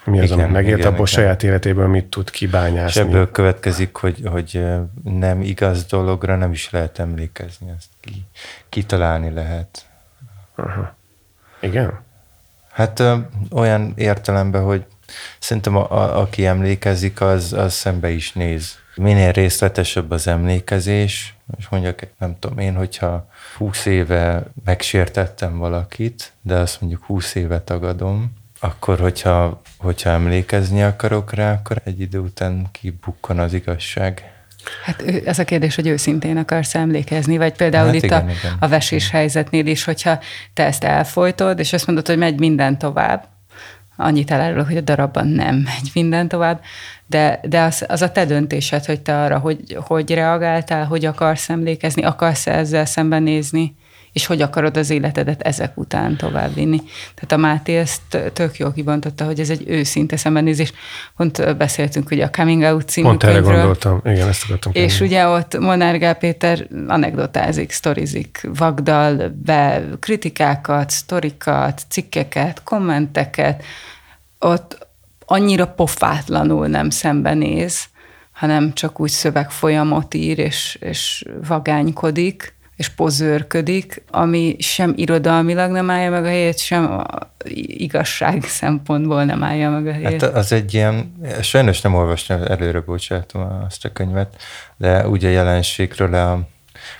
Mi az, igen, amit megélt, igen, abból igen. Saját életéből mit tud kibányászni. És ebből következik, hogy, hogy nem igaz dologra nem is lehet emlékezni, ezt ki, kitalálni lehet. Aha. Igen? Hát ö, olyan értelemben, hogy szerintem a, a, aki emlékezik, az, az szembe is néz. Minél részletesebb az emlékezés, és mondjuk, nem tudom én, hogyha húsz éve megsértettem valakit, de azt mondjuk húsz éve tagadom, akkor hogyha, hogyha emlékezni akarok rá, akkor egy idő után kibukkan az igazság. Hát ez a kérdés, hogy őszintén akarsz emlékezni, vagy például hát itt igen, a, igen. a vesés helyzetnél is, hogyha te ezt elfojtod, és azt mondod, hogy megy minden tovább, annyit elárulok, hogy a darabban nem megy minden tovább, de, de az, az a te döntésed, hogy te arra, hogy, hogy reagáltál, hogy akarsz emlékezni, akarsz ezzel szembenézni, és hogy akarod az életedet ezek után továbbvinni. Tehát a Máté ezt tök jól kibontotta, hogy ez egy őszinte szembenézés. Pont beszéltünk ugye a Coming Out című Pont könyvről. Pont erre gondoltam, igen, ezt akartam. És kérdeni. Ugye ott Monár Gál Péter anekdotázik, sztorizik, vagdal be kritikákat, sztorikat, cikkeket, kommenteket. Ott annyira pofátlanul nem szembenéz, hanem csak úgy szövegfolyamot ír, és, és vagánykodik, és pozőrködik, ami sem irodalmilag nem állja meg a helyét, sem igazság szempontból nem állja meg a helyét. Hát az egy ilyen, sajnos nem olvastam előre, bocsátom azt a könyvet, de ugye a jelenségről a,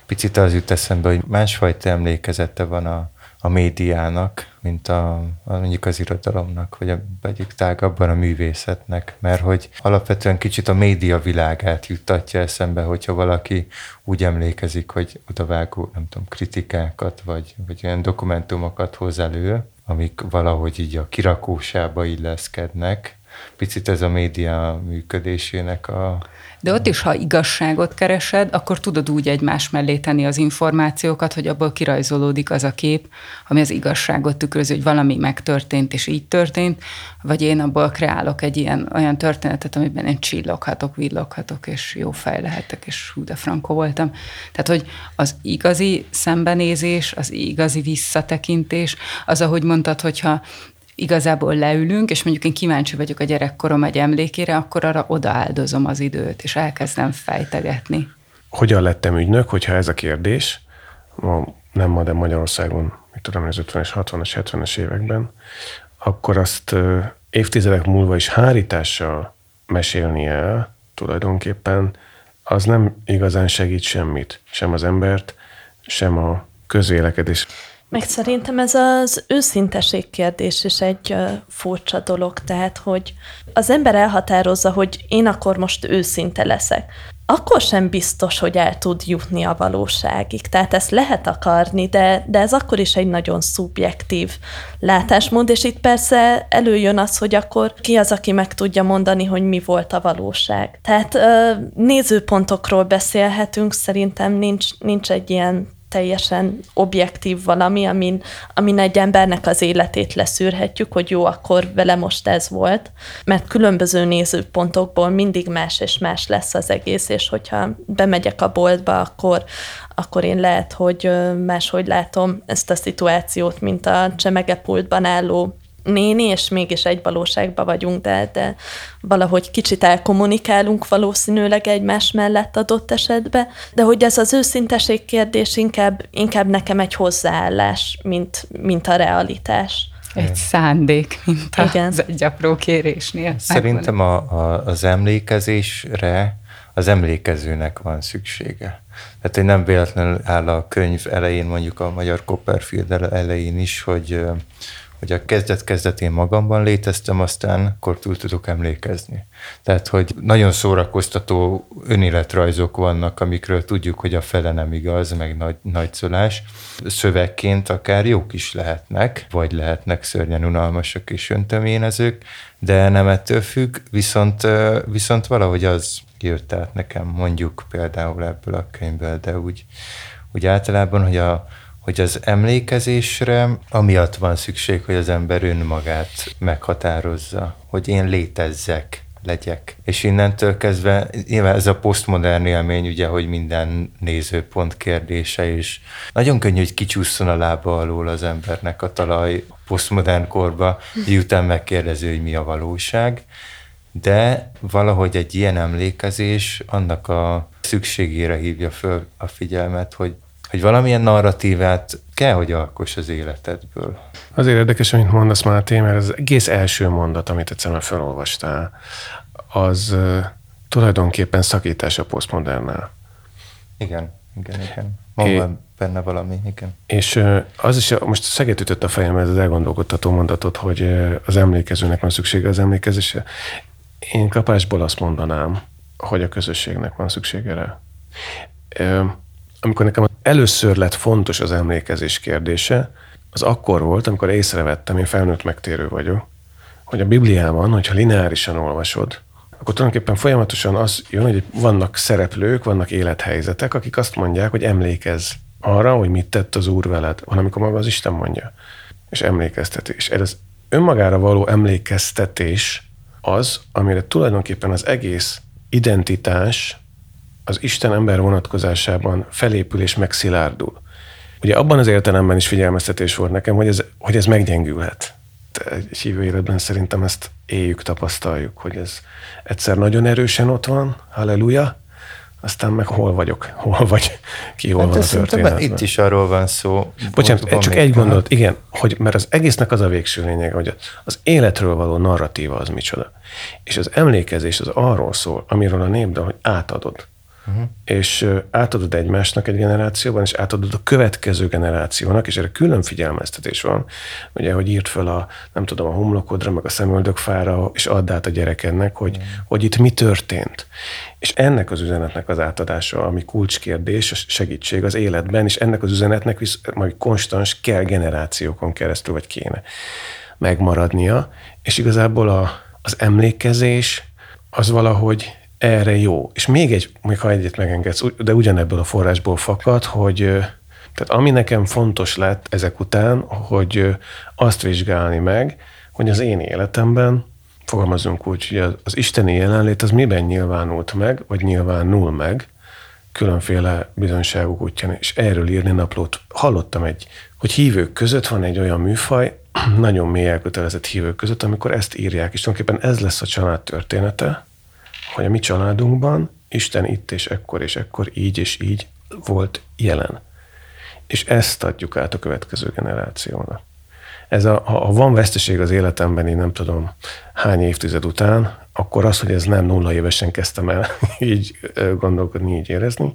picit az jut eszembe, hogy másfajta emlékezete van a, a médiának, mint a, a, mondjuk az irodalomnak, vagy a, egyik tágabban a művészetnek, mert hogy alapvetően kicsit a média világát juttatja eszembe, hogyha valaki úgy emlékezik, hogy odavágó, nem tudom, kritikákat, vagy, vagy olyan dokumentumokat hoz elő, amik valahogy így a kirakósába illeszkednek. Picit ez a média működésének a... De ott is, ha igazságot keresed, akkor tudod úgy egymás mellé tenni az információkat, hogy abból kirajzolódik az a kép, ami az igazságot tükrözi, hogy valami megtörtént, és így történt, vagy én abból kreálok egy ilyen olyan történetet, amiben én csilloghatok, villoghatok, és jó fej lehetek, és hú, de frankó voltam. Tehát, hogy az igazi szembenézés, az igazi visszatekintés, az, ahogy mondtad, hogyha igazából leülünk, és mondjuk én kíváncsi vagyok a gyerekkorom egy emlékére, akkor arra odaáldozom az időt, és elkezdem fejtegetni. Hogyan lettem ügynök, hogyha ez a kérdés, ma, nem ma, de Magyarországon, mit tudom, az ötvenes, hatvanas, hetvenes években, akkor azt évtizedek múlva is hárítással mesélni el tulajdonképpen, az nem igazán segít semmit, sem az embert, sem a közvélekedés. Meg szerintem ez az őszinteség kérdés is egy furcsa dolog, tehát, hogy az ember elhatározza, hogy én akkor most őszinte leszek. Akkor sem biztos, hogy el tud jutni a valóságig. Tehát ezt lehet akarni, de, de ez akkor is egy nagyon szubjektív látásmód, és itt persze előjön az, hogy akkor ki az, aki meg tudja mondani, hogy mi volt a valóság. Tehát nézőpontokról beszélhetünk, szerintem nincs, nincs egy ilyen teljesen objektív valami, amin, amin egy embernek az életét leszűrhetjük, hogy jó, akkor vele most ez volt, mert különböző nézőpontokból mindig más és más lesz az egész, és hogyha bemegyek a boltba, akkor, akkor én lehet, hogy máshogy látom ezt a szituációt, mint a csemegepultban álló néni, és mégis egy valóságban vagyunk, de, de valahogy kicsit elkommunikálunk valószínűleg egymás mellett adott esetben, de hogy ez az őszinteség kérdés inkább, inkább nekem egy hozzáállás, mint, mint a realitás. Egy szándék, mint az, az egy apró kérésnél. Szerintem a, a, az emlékezésre az emlékezőnek van szüksége. Tehát én nem véletlenül áll a könyv elején, mondjuk a Magyar Copperfield elején is, hogy hogy a kezdet-kezdetén magamban léteztem, aztán akkor túl tudok emlékezni. Tehát, hogy nagyon szórakoztató önéletrajzok vannak, amikről tudjuk, hogy a fele nem igaz, meg nagy, nagyszólás. Szövegként akár jók is lehetnek, vagy lehetnek szörnyen unalmasak és öntöményezők, de nem ettől függ, viszont, viszont valahogy az jött át nekem, mondjuk például ebből a könyvből, de úgy, úgy általában, hogy a hogy az emlékezésre amiatt van szükség, hogy az ember önmagát meghatározza, hogy én létezzek, legyek. És innentől kezdve, nyilván ez a posztmodern élmény, ugye, hogy minden nézőpont kérdése is. Nagyon könnyű, hogy kicsúszson a lába alól az embernek a talaj a posztmodern korba, miután megkérdezi, hogy mi a valóság. De valahogy egy ilyen emlékezés annak a szükségére hívja föl a figyelmet, hogy hogy valamilyen narratívát kell, hogy alkoss az életedből. Azért érdekes, amit mondasz, Máté, mert az egész első mondat, amit egyszerűen felolvastál, az uh, tulajdonképpen szakítás a posztmodernnál. Igen, igen, igen. Mondom benne valami, igen. És uh, az is, most szeget ütött a fejem ez az elgondolkodtató mondatot, hogy uh, az emlékezőnek van szüksége az emlékezésre. Én kapásból azt mondanám, hogy a közösségnek van szüksége rá. Uh, amikor nekem először lett fontos az emlékezés kérdése, az akkor volt, amikor észrevettem, én felnőtt megtérő vagyok, hogy a Bibliában, hogyha lineárisan olvasod, akkor tulajdonképpen folyamatosan az jön, hogy vannak szereplők, vannak élethelyzetek, akik azt mondják, hogy emlékezz arra, hogy mit tett az Úr veled, hanem amikor maga az Isten mondja, és emlékeztetés. És ez önmagára való emlékeztetés az, amire tulajdonképpen az egész identitás az Isten ember vonatkozásában felépül és megszilárdul. Ugye abban az értelemben is figyelmeztetés volt nekem, hogy ez, hogy ez meggyengülhet. Egy hívő életben szerintem ezt éljük, tapasztaljuk, hogy ez egyszer nagyon erősen ott van, halleluja, aztán meg hol vagyok, hol vagy, ki hol hát van a történetben. Itt is arról van szó. Bocsánat, van csak egy gondolat, igen, hogy, mert az egésznek az a végső lényeg, hogy az életről való narratíva az micsoda. És az emlékezés az arról szól, amiről a népben, hogy átadod. Uh-huh. És átadod egymásnak egy generációban, és átadod a következő generációnak, és erre külön figyelmeztetés van, ugye, hogy írd fel a, nem tudom, a homlokodra, meg a szemöldökfára, és add át a gyerekednek, hogy, uh-huh. hogy itt mi történt. És ennek az üzenetnek az átadása, ami kulcskérdés, a segítség az életben, és ennek az üzenetnek visz, majd konstans kell generációkon keresztül, vagy kéne megmaradnia, és igazából a, az emlékezés az valahogy erre jó. És még egy, még ha egyet megengedsz, de ugyanebből a forrásból fakad, hogy tehát ami nekem fontos lett ezek után, hogy azt vizsgálni meg, hogy az én életemben, fogalmazunk úgy, hogy az isteni jelenlét az miben nyilvánult meg, vagy nyilvánul meg különféle bizonyságok útján, és erről írni naplót. Hallottam egy, hogy hívők között van egy olyan műfaj, nagyon mély elkötelezett hívők között, amikor ezt írják, és tulajdonképpen ez lesz a család története, hogy a mi családunkban Isten itt és ekkor és ekkor így és így volt jelen. És ezt adjuk át a következő generációnak. Ez a, ha van veszteség az életemben, én nem tudom hány évtized után, akkor az, hogy ez nem nulla évesen kezdtem el így gondolkodni, így érezni,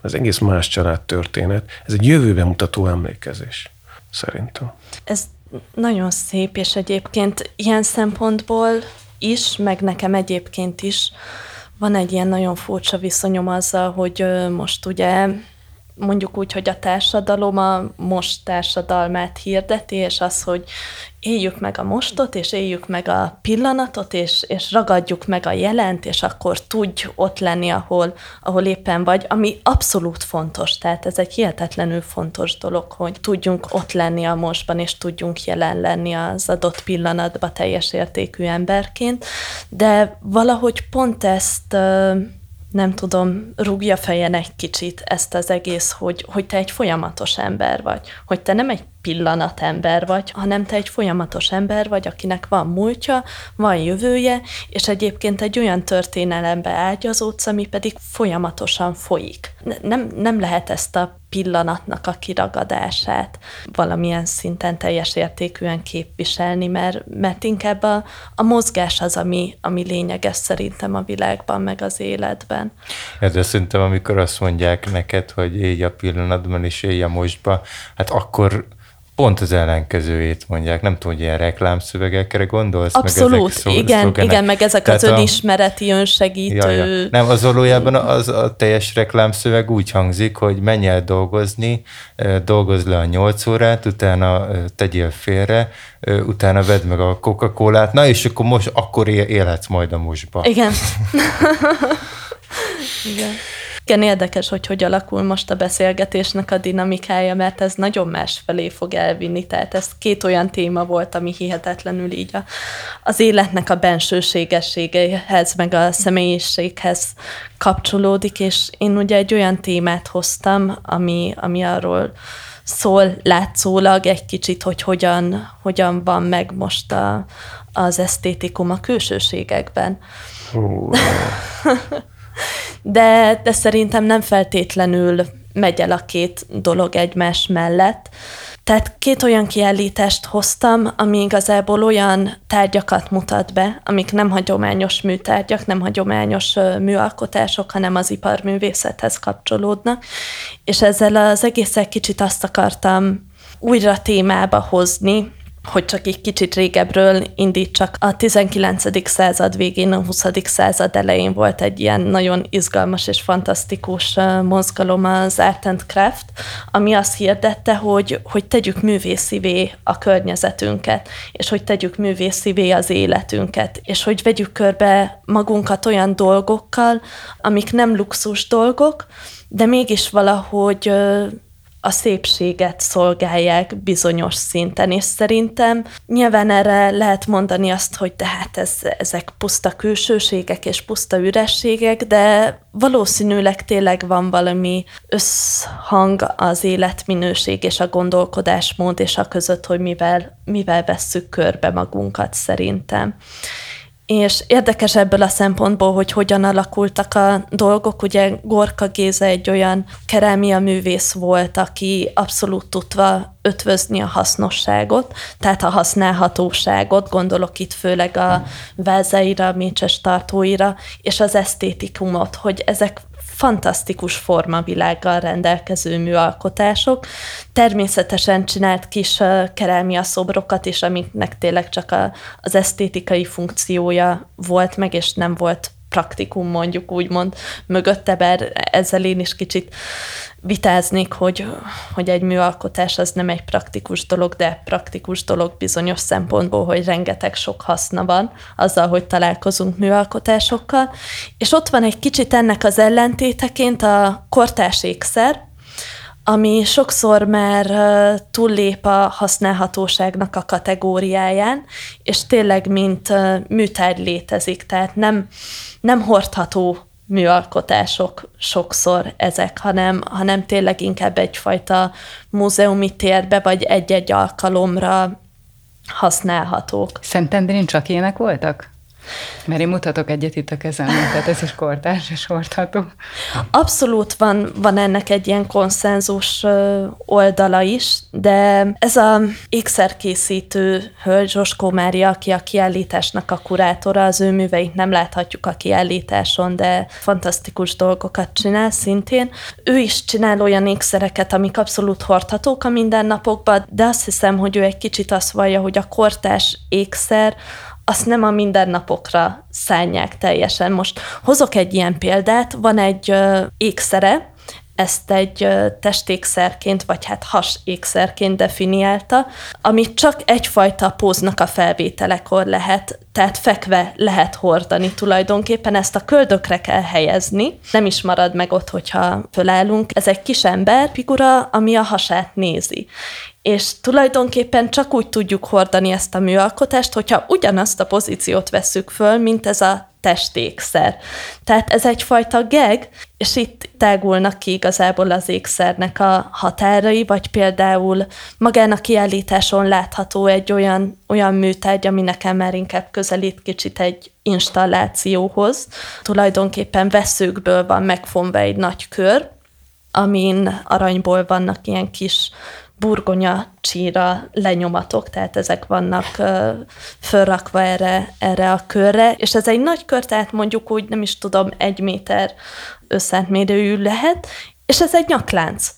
az egész más családtörténet, ez egy jövőbe mutató emlékezés, szerintem. Ez nagyon szép, és egyébként ilyen szempontból is, meg nekem egyébként is van egy ilyen nagyon furcsa viszonyom azzal, hogy most ugye mondjuk úgy, hogy a társadalom a most társadalmát hirdeti, és az, hogy éljük meg a mostot, és éljük meg a pillanatot, és, és ragadjuk meg a jelent, és akkor tudj ott lenni, ahol, ahol éppen vagy, ami abszolút fontos, tehát ez egy hihetetlenül fontos dolog, hogy tudjunk ott lenni a mostban, és tudjunk jelen lenni az adott pillanatban teljes értékű emberként, de valahogy pont ezt... nem tudom, rúgja fejen egy kicsit ezt az egész, hogy, hogy te egy folyamatos ember vagy. Hogy te nem egy pillanatember vagy, hanem te egy folyamatos ember vagy, akinek van múltja, van jövője, és egyébként egy olyan történelembe ágyazódsz, ami pedig folyamatosan folyik. Nem, nem lehet ezt a pillanatnak a kiragadását valamilyen szinten teljes értékűen képviselni, mert, mert inkább a, a mozgás az, ami, ami lényeges szerintem a világban, meg az életben. De szerintem, amikor azt mondják neked, hogy élj a pillanatban és élj a mostba, hát akkor pont az ellenkezőjét mondják. Nem tudom, hogy ilyen reklámszövegekre gondolsz? Abszolút, meg szó, igen, igen, meg ezek tehát az önismereti, a... önsegítő... Ja, ja. Nem, az valójában az a teljes reklámszöveg úgy hangzik, hogy menj el dolgozni, dolgozz le a nyolc órát, utána tegyél félre, utána vedd meg a Coca-Colát, na és akkor most, akkor élhetsz majd a mostba. Igen. Igen. Igen, érdekes, hogy hogy alakul most a beszélgetésnek a dinamikája, mert ez nagyon másfelé fog elvinni, tehát ez két olyan téma volt, ami hihetetlenül így a, az életnek a bensőségességehez, meg a személyiséghez kapcsolódik, és én ugye egy olyan témát hoztam, ami, ami arról szól látszólag egy kicsit, hogy hogyan, hogyan van meg most a, az esztétikum a külsőségekben. De, de szerintem nem feltétlenül megy el a két dolog egymás mellett. Tehát két olyan kiállítást hoztam, ami igazából olyan tárgyakat mutat be, amik nem hagyományos műtárgyak, nem hagyományos műalkotások, hanem az iparművészethez kapcsolódnak. És ezzel az egésszel kicsit azt akartam újra témába hozni, hogy csak egy kicsit régebről indítsak. A tizenkilencedik század végén, a huszadik század elején volt egy ilyen nagyon izgalmas és fantasztikus mozgalom, az Arts and Crafts, ami azt hirdette, hogy, hogy tegyük művészivé a környezetünket, és hogy tegyük művészivé az életünket, és hogy vegyük körbe magunkat olyan dolgokkal, amik nem luxus dolgok, de mégis valahogy a szépséget szolgálják bizonyos szinten, és szerintem nyilván erre lehet mondani azt, hogy tehát ez, ezek puszta külsőségek és puszta ürességek, de valószínűleg tényleg van valami összhang az életminőség és a gondolkodásmód és a között, hogy mivel, mivel vesszük körbe magunkat szerintem. És érdekes ebből a szempontból, hogy hogyan alakultak a dolgok. Ugye Gorka Géza egy olyan kerámia művész volt, aki abszolút tudva ötvözni a hasznosságot, tehát a használhatóságot, gondolok itt főleg a vázaira, a mécses tartóira, és az esztétikumot, hogy ezek fantasztikus formavilággal rendelkező műalkotások. Természetesen csinált kis kerámia szobrokat is, amiknek tényleg csak a, az esztétikai funkciója volt meg, és nem volt praktikum, mondjuk úgymond mögötte, bár ezzel én is kicsit vitáznék, hogy, hogy egy műalkotás az nem egy praktikus dolog, de praktikus dolog bizonyos szempontból, hogy rengeteg sok haszna van azzal, hogy találkozunk műalkotásokkal. És ott van egy kicsit ennek az ellentéteként a kortárs ékszer, ami sokszor már túllép a használhatóságnak a kategóriáján, és tényleg mint műtárgy létezik, tehát nem, nem hordható műalkotások sokszor ezek, hanem, hanem tényleg inkább egyfajta múzeumi térbe, vagy egy-egy alkalomra használhatók. Szentendrén csak ilyenek voltak? Mert én mutatok egyet itt a kezemben, tehát ez is kortárs és hordható. Abszolút van, van ennek egy ilyen konszenzus oldala is, de ez az ékszerkészítő hölgy, Zsoskó Mária, aki a kiállításnak a kurátora, az ő műveit nem láthatjuk a kiállításon, de fantasztikus dolgokat csinál szintén. Ő is csinál olyan ékszereket, amik abszolút hordhatók a mindennapokban, de azt hiszem, hogy ő egy kicsit azt vallja, hogy a kortárs ékszer azt nem a mindennapokra szánják teljesen. Most hozok egy ilyen példát, van egy ö, ékszere, ezt egy ö, testékszerként, vagy hát has ékszerként definiálta, amit csak egyfajta póznak a felvételekor lehet, tehát fekve lehet hordani tulajdonképpen, ezt a köldökre kell helyezni, nem is marad meg ott, hogyha fölállunk. Ez egy kis ember figura, ami a hasát nézi. És tulajdonképpen csak úgy tudjuk hordani ezt a műalkotást, hogyha ugyanazt a pozíciót vesszük föl, mint ez a testékszer. Tehát ez egyfajta geg, és itt tágulnak ki igazából az ékszernek a határai, vagy például magán a kiállításon látható egy olyan, olyan műtárgy, ami nekem már inkább közelít kicsit egy installációhoz. Tulajdonképpen veszőkből van megfonva egy nagy kör, amin aranyból vannak ilyen kis burgonya csíra lenyomatok, tehát ezek vannak uh, fölrakva erre, erre a körre, és ez egy nagy kör, tehát mondjuk úgy nem is tudom, egy méter összentmérőjű lehet, és ez egy nyaklánc.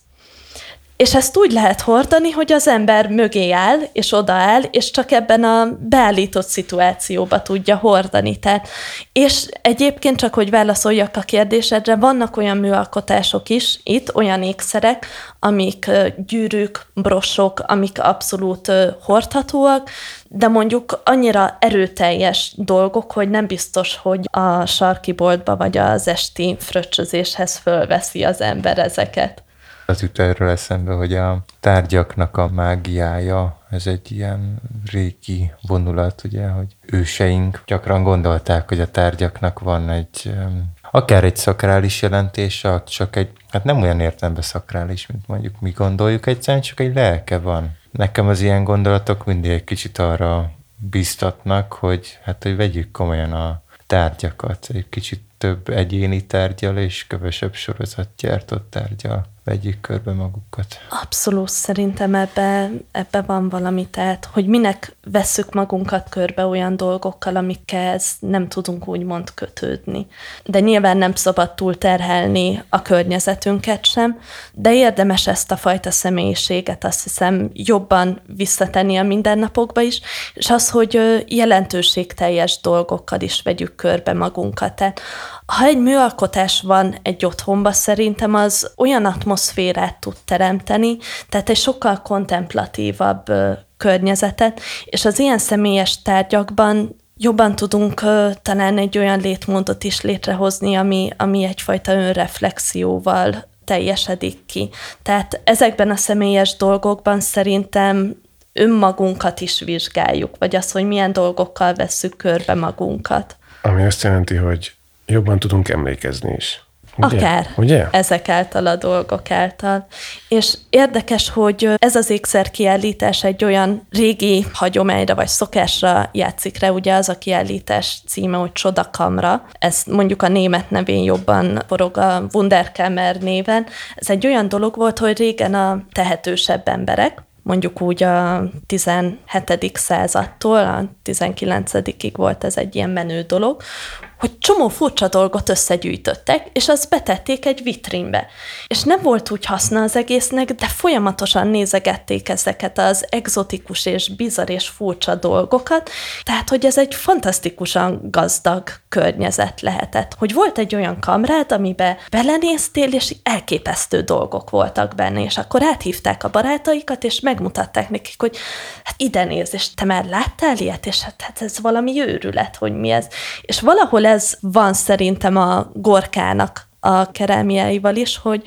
És ezt úgy lehet hordani, hogy az ember mögé áll, és odaáll, és csak ebben a beállított szituációba tudja hordani. Tehát, és egyébként csak, hogy válaszoljak a kérdésedre, vannak olyan műalkotások is itt, olyan ékszerek, amik gyűrűk, brosok, amik abszolút hordhatóak, de mondjuk annyira erőteljes dolgok, hogy nem biztos, hogy a sarki boltba vagy az esti fröccsözéshez fölveszi az ember ezeket. Az jut erről eszembe, hogy a tárgyaknak a mágiája, ez egy ilyen régi vonulat, ugye, hogy őseink gyakran gondolták, hogy a tárgyaknak van egy, akár egy szakrális jelentése, csak egy, hát nem olyan értelemben szakrális, mint mondjuk mi gondoljuk, egyszerűen csak egy lelke van. Nekem az ilyen gondolatok mindig egy kicsit arra biztatnak, hogy hát, hogy vegyük komolyan a tárgyakat, egy kicsit több egyéni tárgyal és kevesebb sorozatgyártott tárgyal vegyék körbe magukat. Abszolút, szerintem ebbe, ebbe van valami, tehát, hogy minek vesszük magunkat körbe olyan dolgokkal, amikhez nem tudunk úgymond kötődni. De nyilván nem szabad túl terhelni a környezetünket sem, de érdemes ezt a fajta személyiséget, azt hiszem, jobban visszatenni a mindennapokba is, és az, hogy jelentőségteljes dolgokkal is vegyük körbe magunkat. Tehát, ha egy műalkotás van egy otthonba, szerintem az olyan atmoszférát tud teremteni, tehát egy sokkal kontemplatívabb ö, környezetet, és az ilyen személyes tárgyakban jobban tudunk ö, talán egy olyan létmódot is létrehozni, ami, ami egyfajta önreflexióval teljesedik ki. Tehát ezekben a személyes dolgokban szerintem önmagunkat is vizsgáljuk, vagy az, hogy milyen dolgokkal vesszük körbe magunkat. Ami azt jelenti, hogy jobban tudunk emlékezni is. Ugye? Akár. Ugye? Ezek által a dolgok által. És érdekes, hogy ez az ékszer kiállítás egy olyan régi hagyományra vagy szokásra játszik rá, ugye az a kiállítás címe, hogy Csodakamra. Ez mondjuk a német nevén jobban forog, a Wunderkammer néven. Ez egy olyan dolog volt, hogy régen a tehetősebb emberek, mondjuk úgy a tizenhetedik századtól, a tizenkilencedikig volt ez egy ilyen menő dolog, hogy csomó furcsa dolgot összegyűjtöttek, és azt betették egy vitrínbe. És nem volt úgy haszna az egésznek, de folyamatosan nézegették ezeket az egzotikus és bizarr és furcsa dolgokat, tehát hogy ez egy fantasztikusan gazdag környezet lehetett. Hogy volt egy olyan kamrád, amiben belenéztél, és elképesztő dolgok voltak benne, és akkor áthívták a barátaikat, és megmutatták nekik, hogy hát ide néz, és te már láttál ilyet, és hát, hát ez valami őrület, hogy mi ez. És valahol ez van szerintem a Gorkának a kerámiáival is, hogy,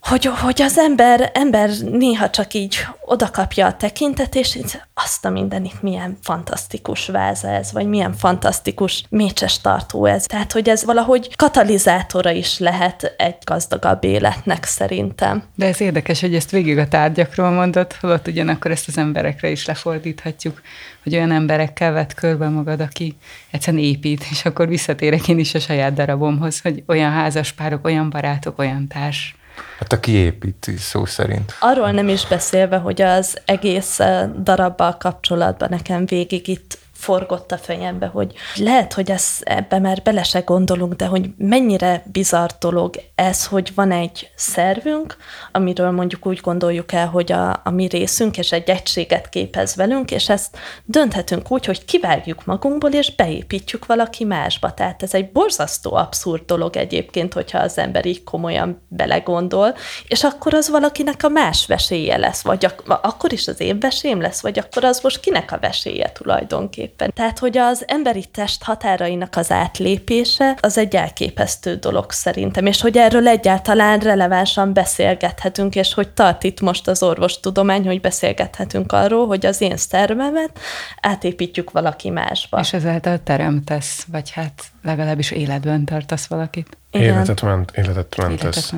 hogy, hogy az ember, ember néha csak így odakapja a tekintet, és azt a mindenit, milyen fantasztikus váza ez, vagy milyen fantasztikus mécses tartó ez. Tehát, hogy ez valahogy katalizátora is lehet egy gazdagabb életnek szerintem. De ez érdekes, hogy ezt végig a tárgyakról mondod, holott ugyanakkor ezt az emberekre is lefordíthatjuk, hogy olyan emberekkel vedd körbe magad, aki egyszerűen épít, és akkor visszatérek én is a saját darabomhoz, hogy olyan házaspárok, olyan barátok, olyan társ. Hát aki építi, szó szerint. Arról nem is beszélve, hogy az egész darabbal kapcsolatban nekem végig itt forgott a fejembe, hogy lehet, hogy ez, ebbe már bele se gondolunk, de hogy mennyire bizarr dolog ez, hogy van egy szervünk, amiről mondjuk úgy gondoljuk el, hogy a, a mi részünk, és egy egységet képez velünk, és ezt dönthetünk úgy, hogy kivágjuk magunkból, és beépítjük valaki másba. Tehát ez egy borzasztó abszurd dolog egyébként, hogyha az ember így komolyan belegondol, és akkor az valakinek a más veséje lesz, vagy ak- akkor is az én vesém lesz, vagy akkor az most kinek a veséje tulajdonképpen. Tehát, hogy az emberi test határainak az átlépése, az egy elképesztő dolog szerintem, és hogy erről egyáltalán relevánsan beszélgethetünk, és hogy tart itt most az orvostudomány, hogy beszélgethetünk arról, hogy az én szervemet átépítjük valaki másba. És ezáltal teremtesz, vagy hát legalábbis életben tartasz valakit. Igen. Életet ment, életet mentesz.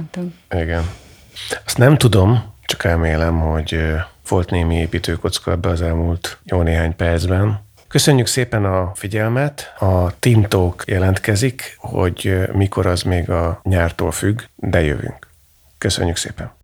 Igen. Azt nem tudom, csak remélem, hogy volt némi építőkocka ebbe az elmúlt jó néhány percben. Köszönjük szépen a figyelmet. A TeamTalk jelentkezik, hogy mikor az még a nyártól függ, de jövünk. Köszönjük szépen.